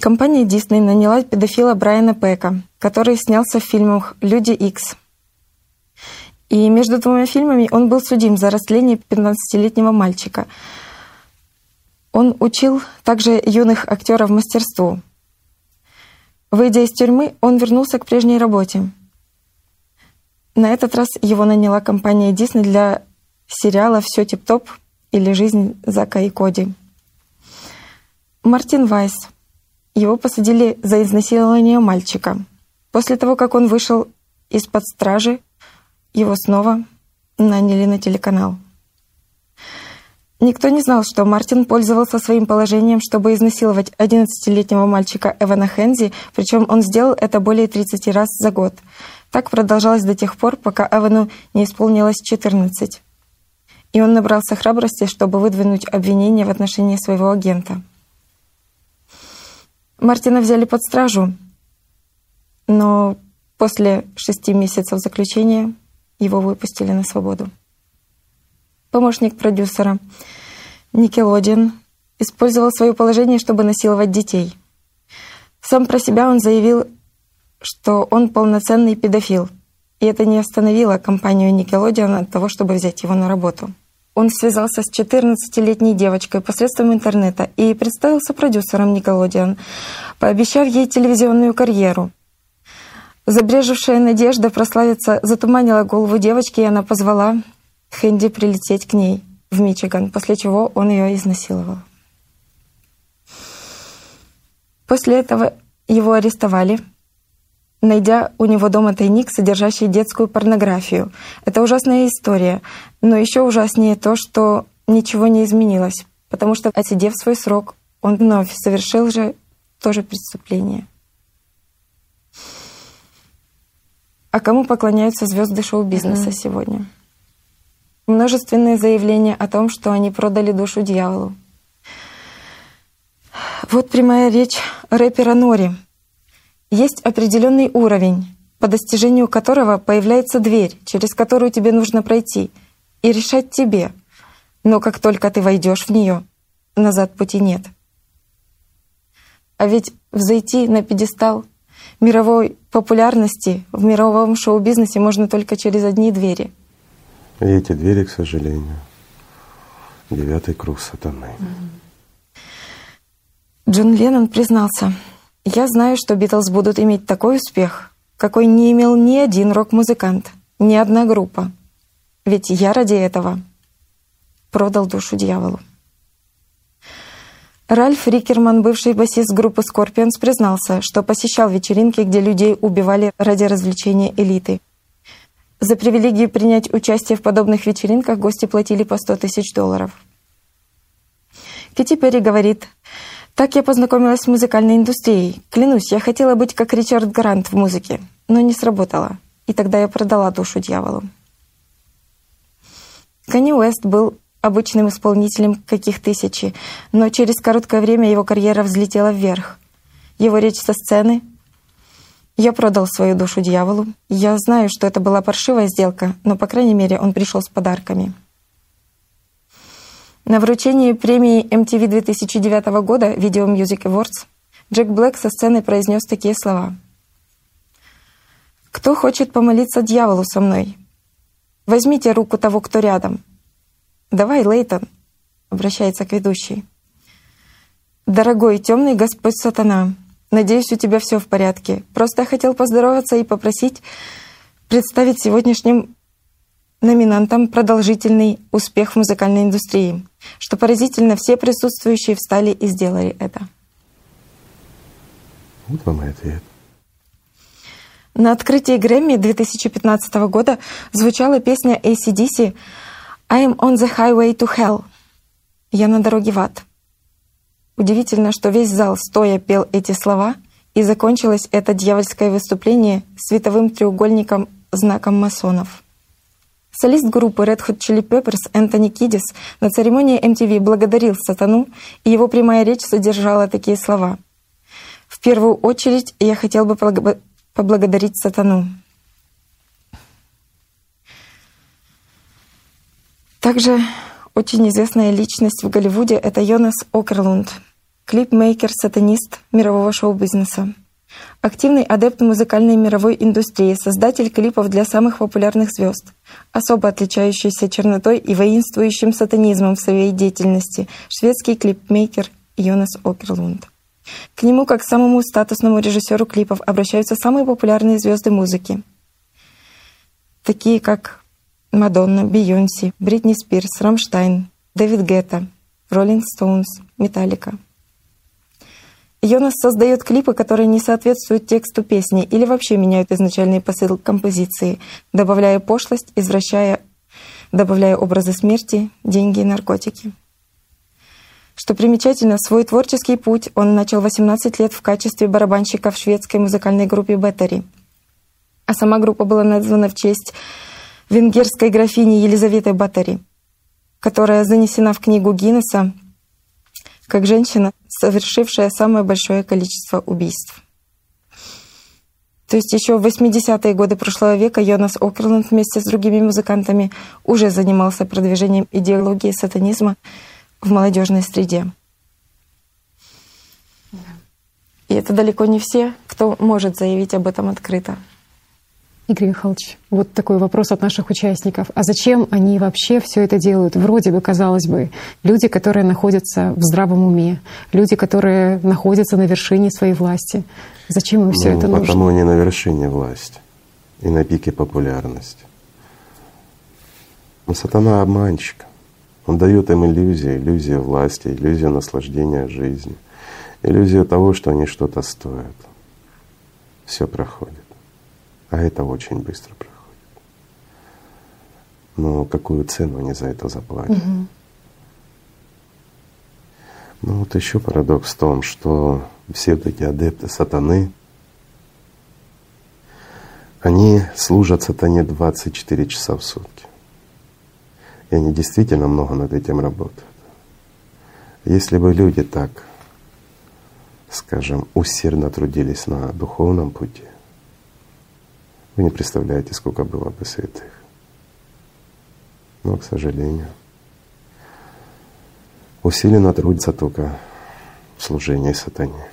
Компания Disney наняла педофила Брайана Пэка, который снялся в фильмах «Люди Икс». И между двумя фильмами он был судим за растление 15-летнего мальчика. Он учил также юных актеров мастерству. Выйдя из тюрьмы, он вернулся к прежней работе. На этот раз его наняла компания Disney для сериала «Все тип-топ» или «Жизнь Зака и Коди». Мартин Вайс. Его посадили за изнасилование мальчика. После того, как он вышел из-под стражи, его снова наняли на телеканал. Никто не знал, что Мартин пользовался своим положением, чтобы изнасиловать 11-летнего мальчика Эвана Хензи, причем он сделал это более 30 раз за год. Так продолжалось до тех пор, пока Эвану не исполнилось 14. И он набрался храбрости, чтобы выдвинуть обвинение в отношении своего агента. Мартина взяли под стражу, но после 6 месяцев заключения его выпустили на свободу. Помощник продюсера Никелодиан использовал свое положение, чтобы насиловать детей. Сам про себя он заявил что он полноценный педофил, и это не остановило компанию Никелодеон от того, чтобы взять его на работу. Он связался с 14-летней девочкой посредством интернета и представился продюсером Никелодеон, пообещав ей телевизионную карьеру. Забрежевшая надежда прославиться затуманила голову девочки, и она позвала Хэнди прилететь к ней в Мичиган, после чего он ее изнасиловал. После этого его арестовали, найдя у него дома тайник, содержащий детскую порнографию. Это ужасная история, но еще ужаснее то, что ничего не изменилось, потому что, отсидев свой срок, он вновь совершил же то же преступление. А кому поклоняются звезды шоу-бизнеса сегодня? Множественные заявления о том, что они продали душу дьяволу. Вот прямая речь рэпера Нори. Есть определенный уровень, по достижению которого появляется дверь, через которую тебе нужно пройти, и решать тебе. Но как только ты войдешь в нее, назад пути нет. А ведь взойти на пьедестал мировой популярности в мировом шоу-бизнесе можно только через одни двери. И эти двери, к сожалению, девятый круг сатаны. Джон Леннон признался: «Я знаю, что Битлз будут иметь такой успех, какой не имел ни один рок-музыкант, ни одна группа. Ведь я ради этого продал душу дьяволу». Ральф Рикерман, бывший басист группы Scorpions, признался, что посещал вечеринки, где людей убивали ради развлечения элиты. За привилегию принять участие в подобных вечеринках гости платили по $100 000. Кэти Перри говорит: «Так я познакомилась с музыкальной индустрией. Клянусь, я хотела быть как Ричард Грант в музыке, но не сработало. И тогда я продала душу дьяволу». Канье Уэст был обычным исполнителем, каких тысячи, но через короткое время его карьера взлетела вверх. Его речь со сцены: «Я продал свою душу дьяволу. Я знаю, что это была паршивая сделка, но, по крайней мере, он пришел с подарками». На вручении премии MTV 2009 года Video Music Awards Джек Блэк со сцены произнес такие слова: «Кто хочет помолиться дьяволу со мной? Возьмите руку того, кто рядом. Давай, Лейтон», — обращается к ведущей. «Дорогой темный господь сатана, надеюсь, у тебя все в порядке. Просто я хотел поздороваться и попросить представить сегодняшним номинантам продолжительный успех в музыкальной индустрии. Что поразительно, все присутствующие встали и сделали это». Вот вам и ответ. На открытии Грэмми 2015 года звучала песня AC/DC «I'm on the highway to hell». «Я на дороге в ад». Удивительно, что весь зал стоя пел эти слова, и закончилось это дьявольское выступление световым треугольником, знаком масонов. Солист группы Red Hot Chili Peppers Энтони Киддис на церемонии MTV благодарил сатану, и его прямая речь содержала такие слова: «В первую очередь я хотел бы поблагодарить сатану». Также очень известная личность в Голливуде — это Йонас Окерлунд, клипмейкер-сатанист мирового шоу-бизнеса, активный адепт музыкальной мировой индустрии, создатель клипов для самых популярных звезд, особо отличающийся чернотой и воинствующим сатанизмом в своей деятельности, шведский клипмейкер Йонас Окерлунд. К нему, как к самому статусному режиссеру клипов, обращаются самые популярные звезды музыки, такие как Мадонна, Бейонсе, Бритни Спирс, Рамштайн, Дэвид Гетта, Роллинг Стоунс, Металлика. Йонас создает клипы, которые не соответствуют тексту песни или вообще меняют изначальный посыл композиции, добавляя пошлость, извращая, добавляя образы смерти, деньги и наркотики. Что примечательно, свой творческий путь он начал 18 лет в качестве барабанщика в шведской музыкальной группе Battery. А сама группа была названа в честь венгерской графини Елизаветы Батори, которая занесена в книгу Гиннесса как женщина, совершившая самое большое количество убийств. То есть еще в 80-е годы прошлого века Йонас Окерлунд вместе с другими музыкантами уже занимался продвижением идеологии сатанизма в молодежной среде. И это далеко не все, кто может заявить об этом открыто. Игорь Михайлович, вот такой вопрос от наших участников. А зачем они вообще все это делают? Вроде бы, казалось бы, люди, которые находятся в здравом уме, люди, которые находятся на вершине своей власти. Зачем им все это нужно? Потому они на вершине власти и на пике популярности. Но сатана — обманщик. Он дает им иллюзии, иллюзию власти, иллюзию наслаждения жизнью, иллюзию того, что они что-то стоят. Все проходит. А это очень быстро проходит. Но какую цену они за это заплатят? Угу. Ну вот еще парадокс в том, что все такие адепты сатаны, они служат сатане 24 часа в сутки. И они действительно много над этим работают. Если бы люди так, скажем, усердно трудились на духовном пути, вы не представляете, сколько было бы святых. Но, к сожалению, усиленно трудится только в служении сатане.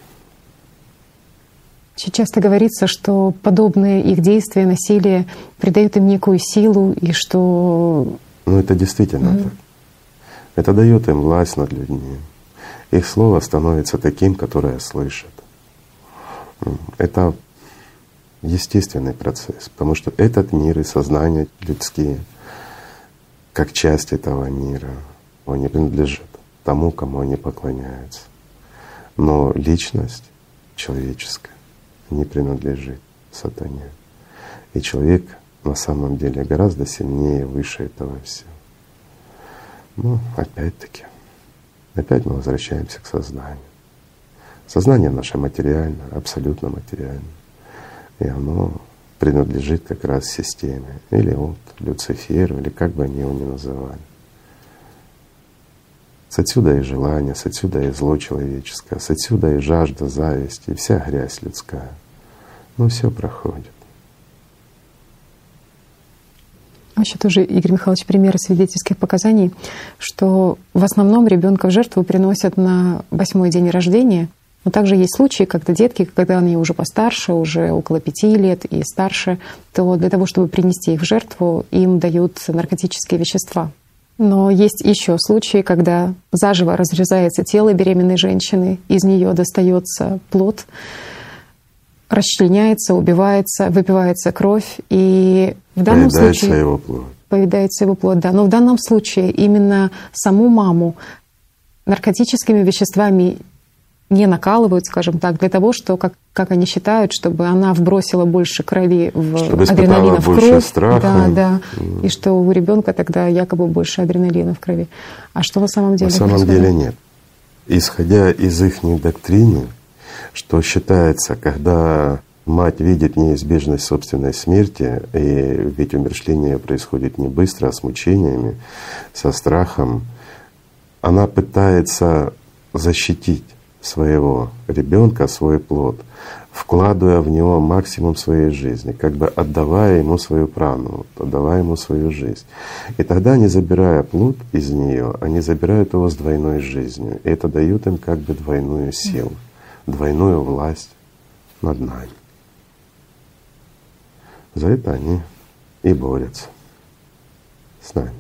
Очень часто говорится, что подобные их действия, насилие придают им некую силу, и что… Ну это действительно так. Это дает им власть над людьми. Их слово становится таким, которое слышат. Это естественный процесс, потому что этот мир и сознание людские, как часть этого мира, они принадлежат тому, кому они поклоняются. Но личность человеческая не принадлежит сатане. И человек на самом деле гораздо сильнее, выше этого всего. Но опять-таки, опять мы возвращаемся к сознанию. Сознание наше материально, абсолютно материально. И оно принадлежит как раз системе, или вот Люциферу, или как бы они его ни называли. С отсюда и желание, с отсюда и зло человеческое, с отсюда и жажда, зависть, и вся грязь людская. Но все проходит. А еще тоже, Игорь Михайлович, примеры свидетельских показаний, что в основном ребенка в жертву приносят на 8-й день рождения. Но также есть случаи, когда детки, когда они уже постарше, уже около 5 лет и старше, то для того, чтобы принести их в жертву, им дают наркотические вещества. Но есть еще случаи, когда заживо разрезается тело беременной женщины, из нее достается плод, расчленяется, убивается, выпивается кровь, и в данном случае его плод. Поедается его плод, да. Но в данном случае именно саму маму наркотическими веществами не накалывают, скажем так, для того, что, как они считают, чтобы она вбросила больше крови, чтобы адреналина в кровь, страха. Да, да, и что у ребенка тогда якобы больше адреналина в крови. А что на самом деле? На самом деле нет. Исходя из их доктрины, что считается, когда мать видит неизбежность собственной смерти, и ведь умерщвление происходит не быстро, а с мучениями, со страхом, она пытается защитить своего ребенка, свой плод, вкладывая в него максимум своей жизни, как бы отдавая ему свою прану, отдавая ему свою жизнь. И тогда, не забирая плод из нее, они забирают его с двойной жизнью. И это дает им как бы двойную силу, двойную власть над нами. За это они и борются с нами.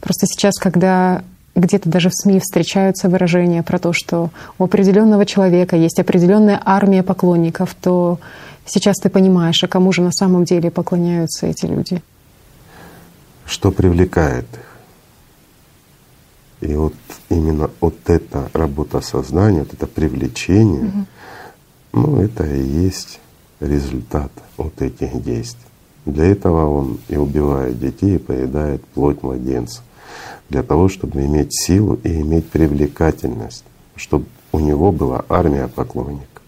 Просто сейчас, когда где-то даже в СМИ встречаются выражения про то, что у определенного человека есть определенная армия поклонников, то сейчас ты понимаешь, а кому же на самом деле поклоняются эти люди? Что привлекает их? И вот именно вот эта работа сознания, вот это привлечение, ну это и есть результат вот этих действий. Для этого он и убивает детей, и поедает плоть младенцев. Для того, чтобы иметь силу и иметь привлекательность, чтобы у него была армия поклонников.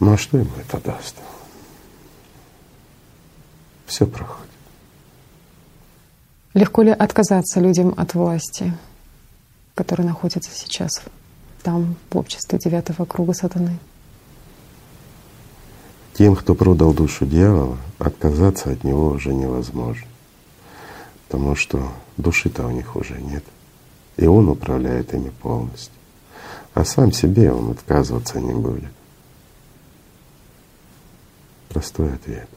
Ну а что ему это даст? Все проходит. Легко ли отказаться людям от власти, которые находятся сейчас там, в обществе девятого круга сатаны? Тем, кто продал душу дьявола, отказаться от него уже невозможно. Потому что души-то у них уже нет, и он управляет ими полностью. а сам себе он отказываться не будет. Простой ответ.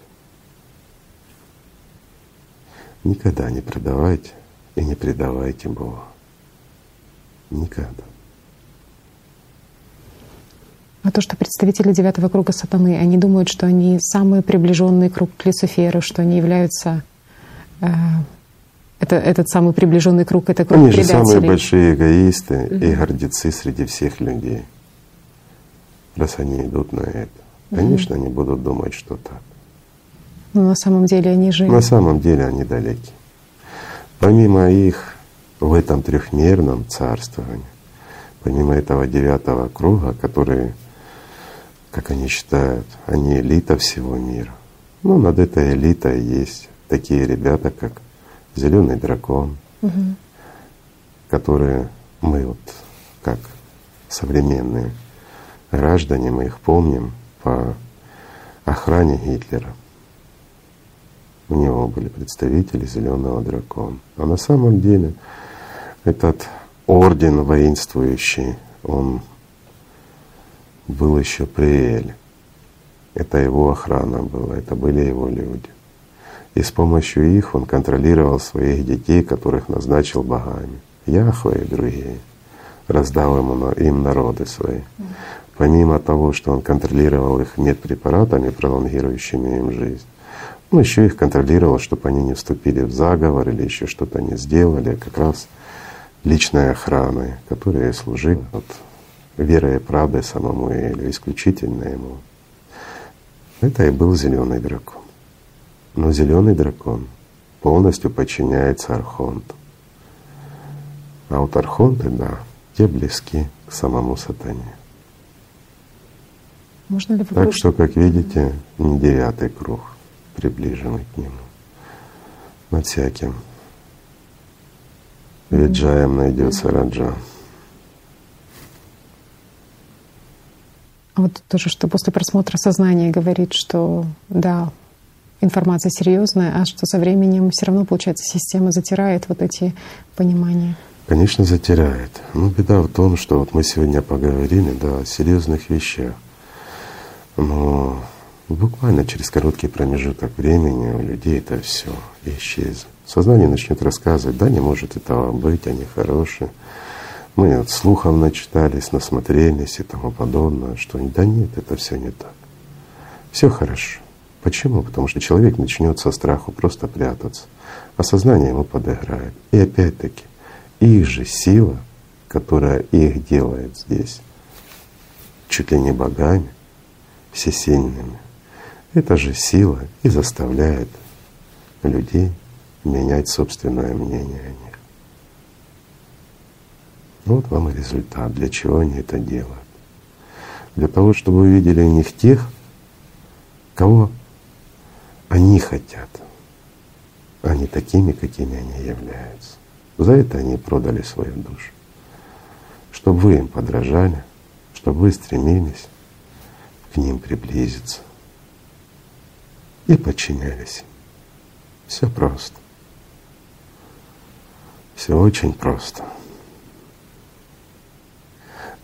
Никогда не предавайте и не предавайте Бога. Никогда. А то, что представители девятого круга сатаны, они думают, что они самые приближенные круг к Люциферу, что они являются... этот самый приближенный круг — это круг предателей. Они же самые большие эгоисты и гордецы среди всех людей, раз они идут на это. Конечно, они будут думать, что так. Но на самом деле они же… На самом деле они далеки. Помимо их в этом трехмерном царствовании, помимо этого девятого круга, который, как они считают, они элита всего мира. Но над этой элитой есть такие ребята, как Зеленый дракон, которые мы вот как современные граждане, мы их помним по охране Гитлера. У него были представители Зеленого дракона. А на самом деле этот орден воинствующий, он был еще при Эле. Это его охрана была, это были его люди. И с помощью их он контролировал своих детей, которых назначил богами. Яхве и другие, раздал им народы свои. Помимо того, что он контролировал их медпрепаратами, пролонгирующими им жизнь, он еще их контролировал, чтобы они не вступили в заговор или еще что-то не сделали, как раз личной охраной, которая служила верой и правдой самому Элю, исключительно ему. Это и был Зеленый дракон. Но Зеленый дракон полностью подчиняется Архонту. А вот Архонты, да, те близки к самому сатане. Можно ли так что, как видите, не девятый круг, приближенный к нему. Над всяким виджаем найдется раджа. А вот тоже, что после просмотра сознания говорит, что да, информация серьезная, а что со временем все равно, получается, система затирает вот эти понимания. Конечно, затирает. Но беда в том, что вот мы сегодня поговорили, да, о серьезных вещах. Но буквально через короткий промежуток времени у людей это все исчезнет. Сознание начнет рассказывать, да не может этого быть, они хорошие. Мы от слухов начитались, насмотрелись и тому подобное, что да нет, это все не так. Все хорошо. Почему? Потому что человек начнет со страху просто прятаться, а сознание ему подыграет. И опять-таки, их же сила, которая их делает здесь чуть ли не богами, всесильными, эта же сила и заставляет людей менять собственное мнение о них. Вот вам и результат, для чего они это делают. Для того, чтобы вы видели в них тех, кого они хотят, а не такими, какими они являются. За это они продали свою душу. Чтобы вы им подражали, чтобы вы стремились к ним приблизиться и подчинялись им. Все просто. Все очень просто.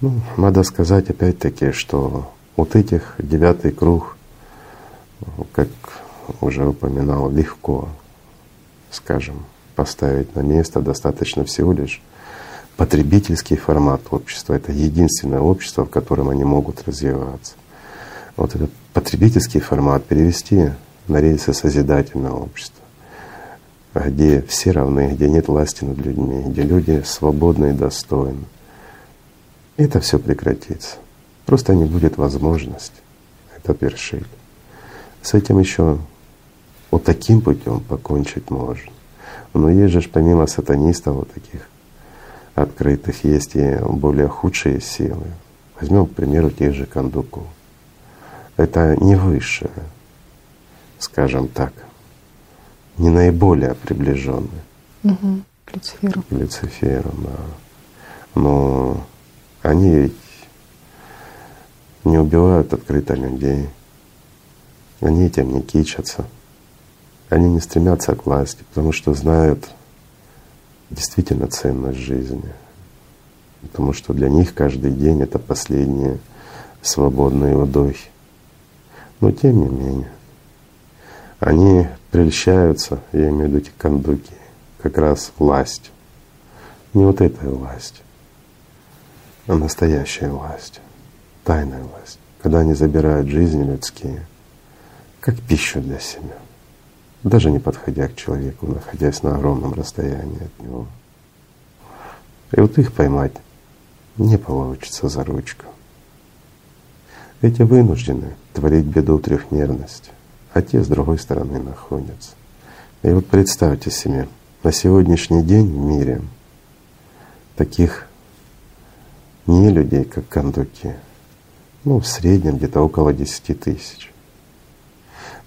Ну, надо сказать опять-таки, что вот этих девятый круг, как уже упоминал, легко, скажем, поставить на место. Достаточно всего лишь потребительский формат общества. Это единственное общество, в котором они могут развиваться. Вот этот потребительский формат перевести на рельсы созидательного общества, где все равны, где нет власти над людьми, где люди свободны и достойны. Это все прекратится. Просто не будет возможности это вершить. С этим еще вот таким путем покончить можно. Но есть же помимо сатанистов вот таких открытых, есть и более худшие силы. Возьмем, к примеру, тех же кондуков. Это не высшее, скажем так, не наиболее приближенное к Люциферу. К Люциферу, да. Но они ведь не убивают открыто людей. Они этим не кичатся, они не стремятся к власти, потому что знают действительно ценность жизни. потому что для них каждый день — это последние свободные вдохи. Но тем не менее, они прельщаются, я имею в виду эти кондуки, как раз властью. Не вот этой властью, а настоящей властью, тайной властью, когда они забирают жизни людские, как пищу для себя, даже не подходя к человеку, находясь на огромном расстоянии от него. И вот их поймать не получится за ручку. Эти вынуждены творить беду трехмерности, а те с другой стороны находятся. И вот представьте себе, на сегодняшний день в мире таких не людей, как кондуки, в среднем где-то около 10 тысяч.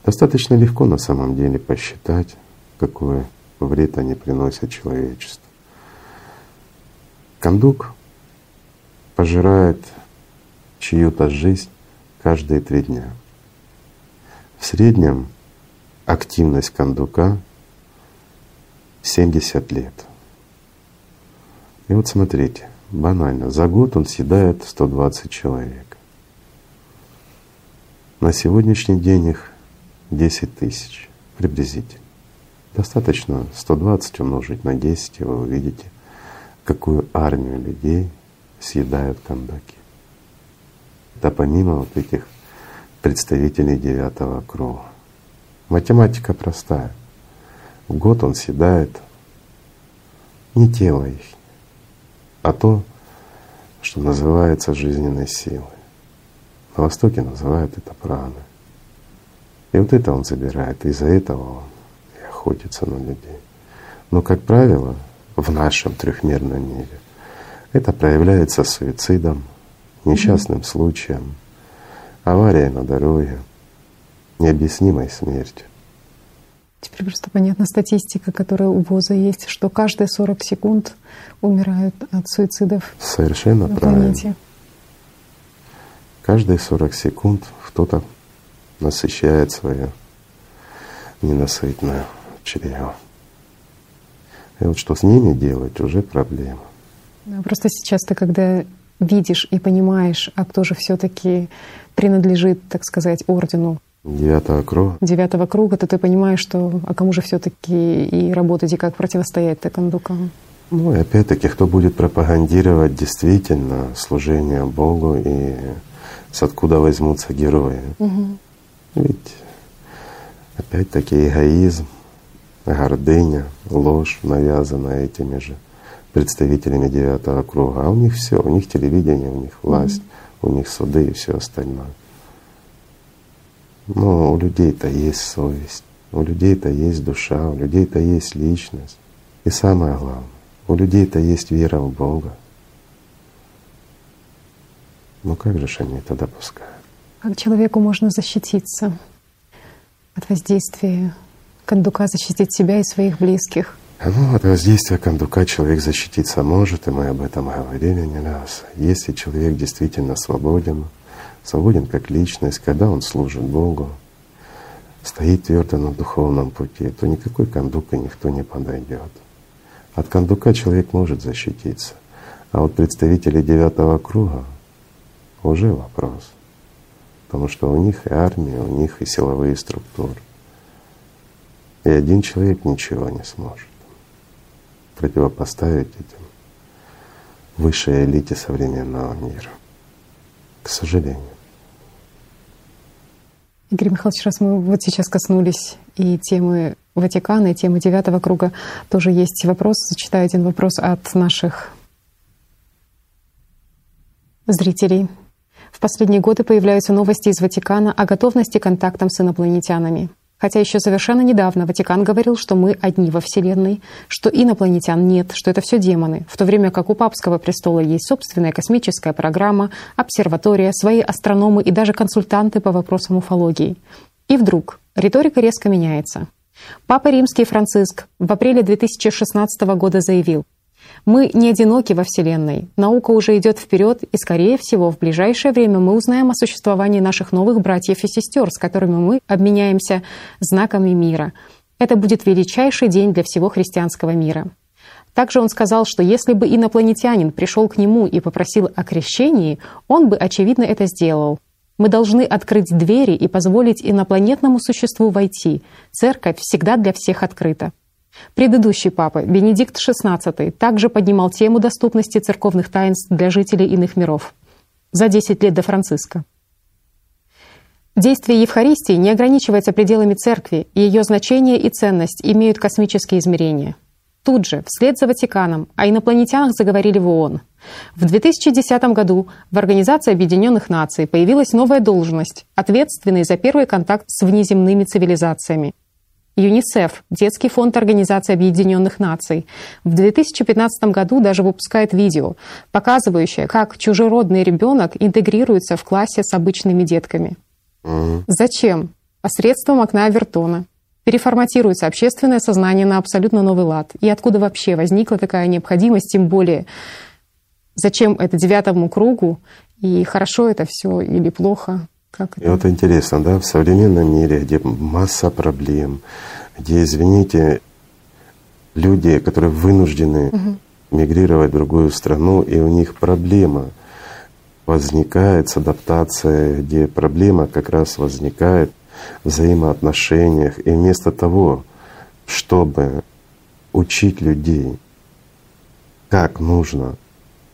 Достаточно легко на самом деле посчитать, какой вред они приносят человечеству. Кондук пожирает чью-то жизнь каждые 3 дня. В среднем активность кондука 70 лет. И вот смотрите, банально, за год он съедает 120 человек. На сегодняшний день их 10 тысяч приблизительно. Достаточно 120 умножить на 10, и вы увидите, какую армию людей съедают кондуки. Да помимо вот этих представителей девятого круга. Математика простая. В год он съедает не тело их, а то, что называется жизненной силой. На Востоке называют это праной. И вот это он забирает, из-за этого он и охотится на людей. Но, как правило, в нашем трехмерном мире это проявляется суицидом, несчастным случаем, авария на дороге, необъяснимой смертью. Теперь просто понятна статистика, которая у ВОЗа есть, что каждые 40 секунд умирают от суицидов. Совершенно правильно. Каждые 40 секунд кто-то насыщает свое ненасытное чрево. И вот что с ними делать, уже проблема. Просто сейчас ты, когда видишь и понимаешь, а кто же все-таки принадлежит, так сказать, ордену Девятого круга, то ты понимаешь, что а кому же все-таки и работать, и как противостоять-то кондукам. И опять-таки, кто будет пропагандировать действительно служение Богу и с откуда возьмутся герои. Ведь опять-таки эгоизм, гордыня, ложь, навязанная этими же представителями девятого круга. А у них все, у них телевидение, у них власть, у них суды и все остальное. Но у людей-то есть совесть, у людей-то есть душа, у людей-то есть личность. И самое главное, у людей-то есть вера в Бога. Как же они это допускают? Как человеку можно защититься от воздействия кондука, защитить себя и своих близких? От воздействия кондука человек защититься может, и мы об этом говорили не раз. Если человек действительно свободен как личность, когда он служит Богу, стоит твердо на духовном пути, то никакой кондук и никто не подойдет. От кондука человек может защититься, а вот представители девятого круга уже вопрос, потому что у них и армия, у них и силовые структуры. И один человек ничего не сможет противопоставить этим высшей элите современного мира. К сожалению. Игорь Михайлович, раз мы вот сейчас коснулись и темы Ватикана, и темы девятого круга, тоже есть вопрос. Зачитаю один вопрос от наших зрителей. В последние годы появляются новости из Ватикана о готовности к контактам с инопланетянами. Хотя еще совершенно недавно Ватикан говорил, что мы одни во Вселенной, что инопланетян нет, что это все демоны, в то время как у Папского престола есть собственная космическая программа, обсерватория, свои астрономы и даже консультанты по вопросам уфологии. И вдруг риторика резко меняется. Папа Римский Франциск в апреле 2016 года заявил: «Мы не одиноки во Вселенной. Наука уже идет вперед, и, скорее всего, в ближайшее время мы узнаем о существовании наших новых братьев и сестер, с которыми мы обменяемся знаками мира. Это будет величайший день для всего христианского мира». Также он сказал, что если бы инопланетянин пришел к нему и попросил о крещении, он бы, очевидно, это сделал. Мы должны открыть двери и позволить инопланетному существу войти. Церковь всегда для всех открыта. Предыдущий папа, Бенедикт XVI, также поднимал тему доступности церковных таинств для жителей иных миров за 10 лет до Франциска. Действие Евхаристии не ограничивается пределами церкви, и ее значение и ценность имеют космические измерения. Тут же, вслед за Ватиканом, о инопланетянах заговорили в ООН. В 2010 году в Организации Объединенных Наций появилась новая должность, ответственная за первый контакт с внеземными цивилизациями. ЮНИСЕФ, Детский фонд Организации Объединенных Наций, в 2015 году даже выпускает видео, показывающее, как чужеродный ребенок интегрируется в классе с обычными детками. Зачем? Посредством окна Овертона переформатируется общественное сознание на абсолютно новый лад. И откуда вообще возникла такая необходимость, тем более, зачем это девятому кругу, и хорошо это все или плохо? Как это? И вот интересно, да, в современном мире, где масса проблем, где, извините, люди, которые вынуждены мигрировать в другую страну, и у них проблема возникает с адаптацией, где проблема как раз возникает в взаимоотношениях. И вместо того, чтобы учить людей, как нужно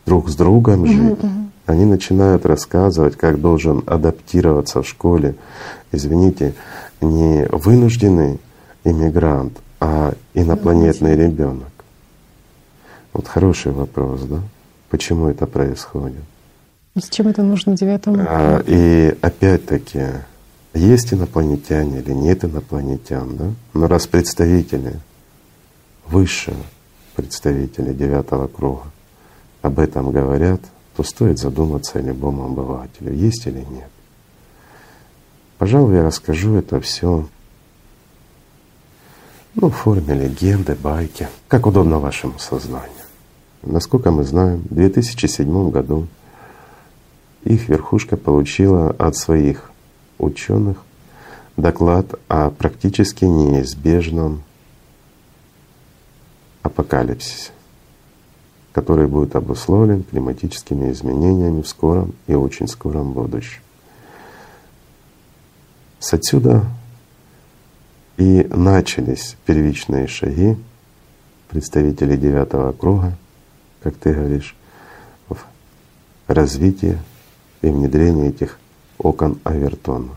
друг с другом жить, они начинают рассказывать, как должен адаптироваться в школе. Извините, не вынужденный иммигрант, а инопланетный ребенок. Вот хороший вопрос, да? Почему это происходит? Зачем это нужно девятому? И опять-таки, есть инопланетяне или нет инопланетян, да? Но раз представители, высшие представители девятого круга об этом говорят, то стоит задуматься любому обывателю, есть или нет. Пожалуй, я расскажу это все в форме легенды, байки, как удобно вашему сознанию. Насколько мы знаем, в 2007 году их верхушка получила от своих ученых доклад о практически неизбежном апокалипсисе, который будет обусловлен климатическими изменениями в скором и очень скором будущем. С отсюда и начались первичные шаги представителей девятого круга, как ты говоришь, в развитии и внедрении этих окон Овертона.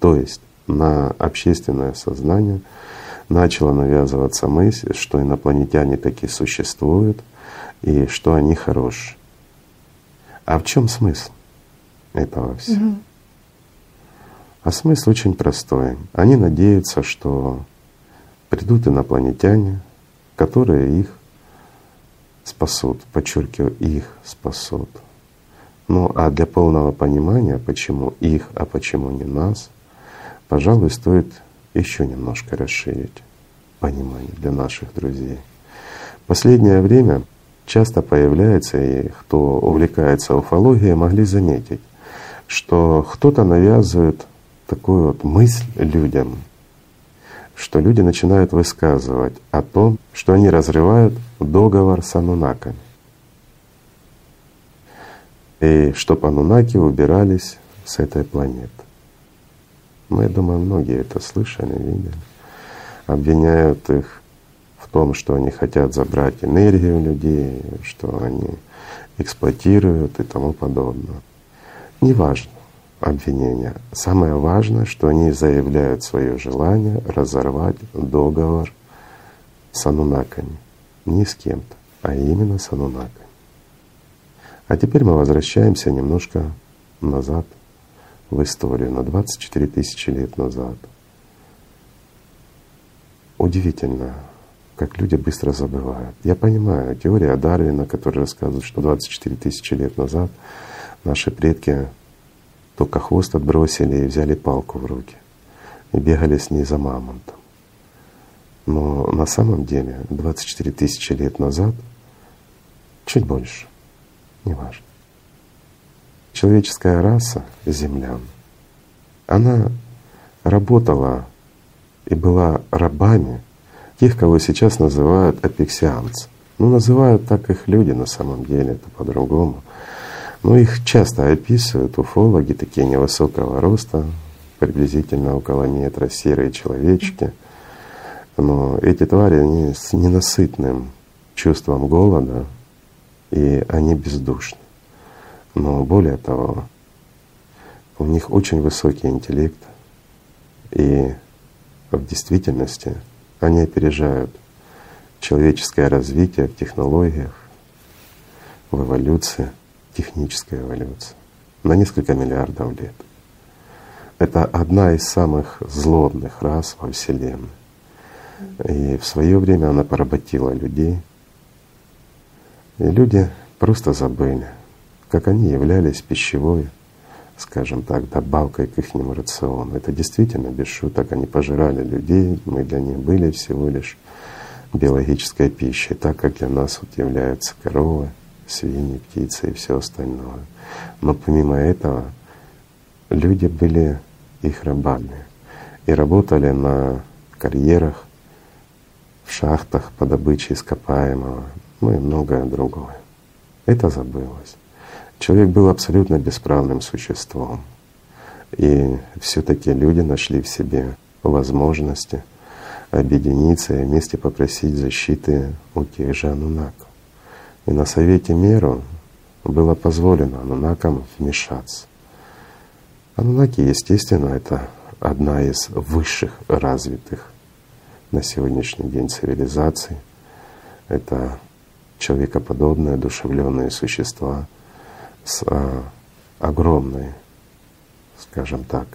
То есть на общественное сознание начала навязываться мысль, что инопланетяне таки существуют и что они хороши. А в чем смысл этого всего? А смысл очень простой. Они надеются, что придут инопланетяне, которые их спасут, подчеркиваю, их спасут. Ну а для полного понимания, почему их, а почему не нас, пожалуй, стоит еще немножко расширить понимание для наших друзей. В последнее время часто появляется, и кто увлекается уфологией, могли заметить, что кто-то навязывает такую вот мысль людям, что люди начинают высказывать о том, что они разрывают договор с анунаками. И чтобы анунаки убирались с этой планеты. Мы, я думаю, многие это слышали, видели. Обвиняют их в том, что они хотят забрать энергию людей, что они эксплуатируют и тому подобное. Неважно обвинения. Самое важное, что они заявляют свое желание разорвать договор с анунаками. Не с кем-то, а именно с анунаками. А теперь мы возвращаемся немножко назад в историю, на 24 тысячи лет назад. Удивительно, как люди быстро забывают. Я понимаю теорию Дарвина, которая рассказывает, что 24 тысячи лет назад наши предки только хвост отбросили и взяли палку в руки и бегали с ней за мамонтом. Но на самом деле 24 тысячи лет назад, чуть больше, неважно. Человеческая раса землян, она работала и была рабами тех, кого сейчас называют апексианцы. Ну, называют так их люди, на самом деле это по-другому. Но их часто описывают уфологи, такие невысокого роста, приблизительно около метра, серые человечки. Но эти твари, они с ненасытным чувством голода, и они бездушны. Но более того, у них очень высокий интеллект, и в действительности они опережают человеческое развитие в технологиях, в эволюции, технической эволюции на несколько миллиардов лет. Это одна из самых злобных рас во Вселенной. И в свое время она поработила людей. И люди просто забыли, как они являлись пищевой, скажем так, добавкой к их рациону. Это действительно без шуток. Они пожирали людей, мы для них были всего лишь биологической пищей, так как для нас вот являются коровы, свиньи, птицы и все остальное. Но помимо этого люди были их рабами и работали на карьерах, в шахтах по добыче ископаемого, ну и многое другое. Это забылось. Человек был абсолютно бесправным существом. И все-таки люди нашли в себе возможности объединиться и вместе попросить защиты у тех же анунаков. И на Совете Миру было позволено анунакам вмешаться. Анунаки, естественно, это одна из высших развитых на сегодняшний день цивилизаций. Это человекоподобные, одушевленные существа с огромной, скажем так,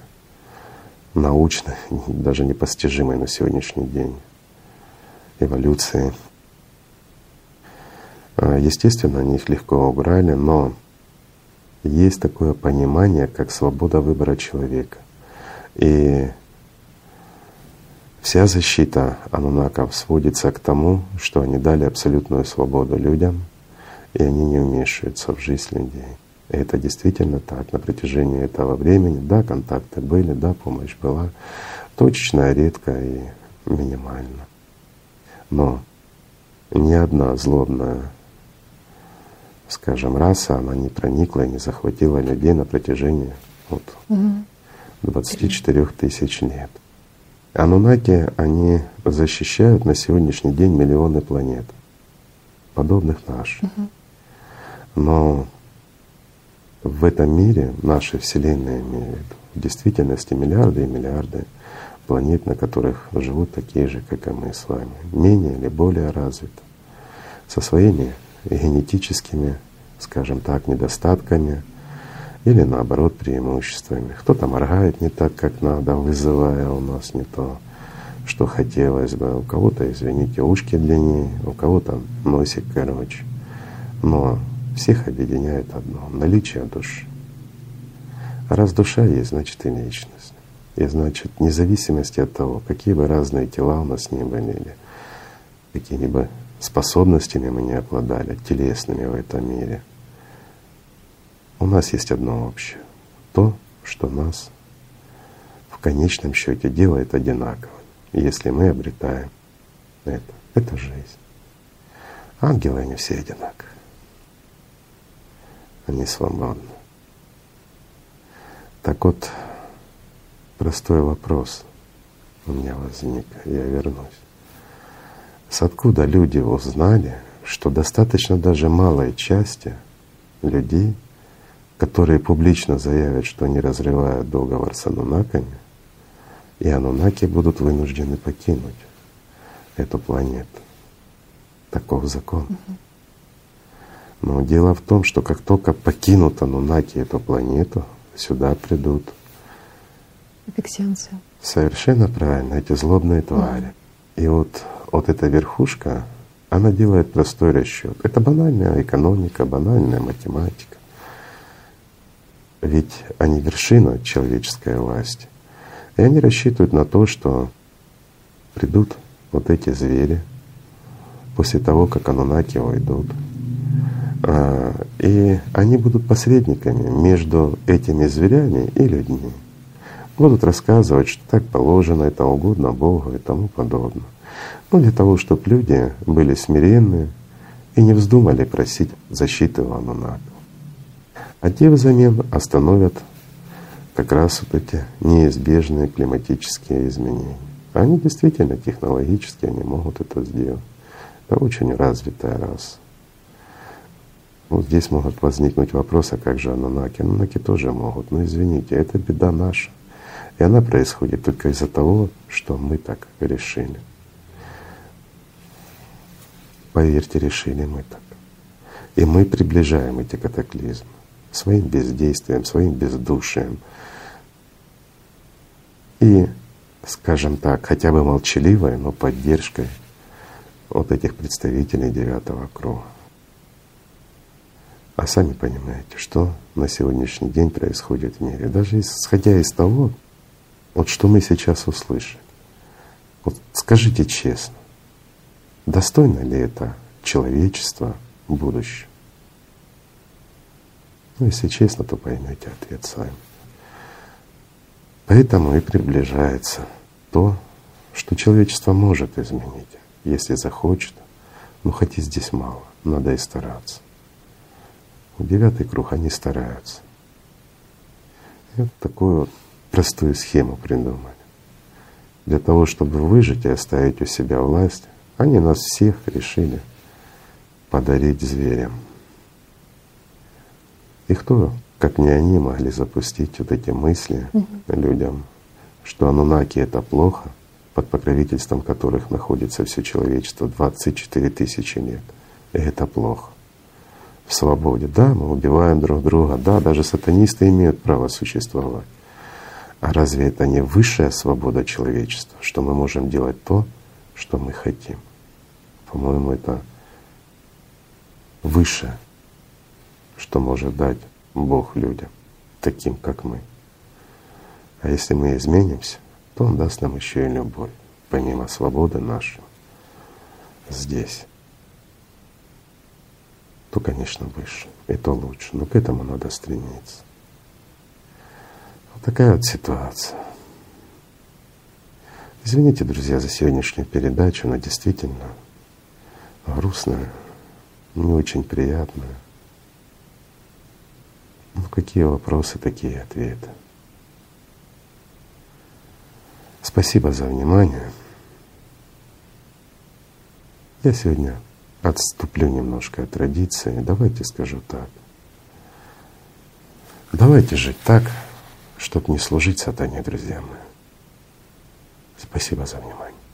научной, даже непостижимой на сегодняшний день эволюции. Естественно, они их легко убрали, но есть такое понимание, как свобода выбора человека. И вся защита анунаков сводится к тому, что они дали абсолютную свободу людям, и они не вмешиваются в жизнь людей. И это действительно так. На протяжении этого времени, да, контакты были, да, помощь была, точечная, редкая и минимальна. Но ни одна злобная, скажем, раса, она не проникла и не захватила людей на протяжении 24 тысяч лет. Анунаки, они защищают на сегодняшний день миллионы планет, подобных наших. Но в этом мире, нашей Вселенной, в действительности миллиарды и миллиарды планет, на которых живут такие же, как и мы с вами, менее или более развиты, со своими генетическими, скажем так, недостатками или наоборот преимуществами. Кто-то моргает не так, как надо, вызывая у нас не то, что хотелось бы. У кого-то, извините, ушки длиннее, у кого-то носик короче. Но всех объединяет одно — наличие души. А раз душа есть, значит и личность. И значит, вне зависимости от того, какие бы разные тела у нас ни были, или какими-либо способностями мы не обладали, телесными в этом мире, у нас есть одно общее — то, что нас в конечном счете делает одинаковым, если мы обретаем это. Это жизнь. Ангелы, они все одинаковы. Они свободны. Так вот, простой вопрос у меня возник, я вернусь. С откуда люди узнали, что достаточно даже малой части людей, которые публично заявят, что они разрывают договор с анунаками, и анунаки будут вынуждены покинуть эту планету? Таков закон. Но дело в том, что как только покинут анунаки эту планету, сюда придут эпиксианцы. Совершенно правильно, эти злобные твари. И вот эта верхушка, она делает простой расчет. Это банальная экономика, банальная математика. Ведь они вершина человеческой власти. И они рассчитывают на то, что придут вот эти звери после того, как анунаки уйдут. И они будут посредниками между этими зверями и людьми. Будут рассказывать, что так положено, это угодно Богу и тому подобное. Ну, для того, чтобы люди были смиренны и не вздумали просить защиты у Анунаки. А те взамен остановят как раз вот эти неизбежные климатические изменения. Они действительно технологически они могут это сделать. Это очень развитая раса. Вот здесь могут возникнуть вопросы, как же анунаки? Анунаки тоже могут, но извините, это беда наша. И она происходит только из-за того, что мы так решили. Поверьте, решили мы так. И мы приближаем эти катаклизмы своим бездействием, своим бездушием. И, скажем так, хотя бы молчаливой, но поддержкой вот этих представителей девятого круга. А сами понимаете, что на сегодняшний день происходит в мире. Даже исходя из того, вот что мы сейчас услышим. Вот скажите честно, достойно ли это человечество будущего? Ну, если честно, то поймете ответ сами. Поэтому и приближается то, что человечество может изменить, если захочет. Но хоть и здесь мало, надо и стараться. Девятый круг, они стараются. И вот такую вот простую схему придумали. Для того, чтобы выжить и оставить у себя власть, они нас всех решили подарить зверям. И кто, как не они, могли запустить вот эти мысли людям, что анунаки — это плохо, под покровительством которых находится все человечество 24 тысячи лет, и это плохо. В свободе. Да, мы убиваем друг друга, да, даже сатанисты имеют право существовать. А разве это не высшая свобода человечества, что мы можем делать то, что мы хотим? По-моему, это высшее, что может дать Бог людям, таким, как мы. А если мы изменимся, то Он даст нам еще и любовь, помимо свободы нашей, здесь. То, конечно, выше, и то лучше, но к этому надо стремиться. Вот такая вот ситуация. Извините, друзья, за сегодняшнюю передачу, она действительно грустная, не очень приятная. Ну какие вопросы, такие ответы. Спасибо за внимание. Я сегодня отступлю немножко от традиции. Давайте скажу так. Давайте жить так, чтобы не служить сатане, друзья мои. Спасибо за внимание.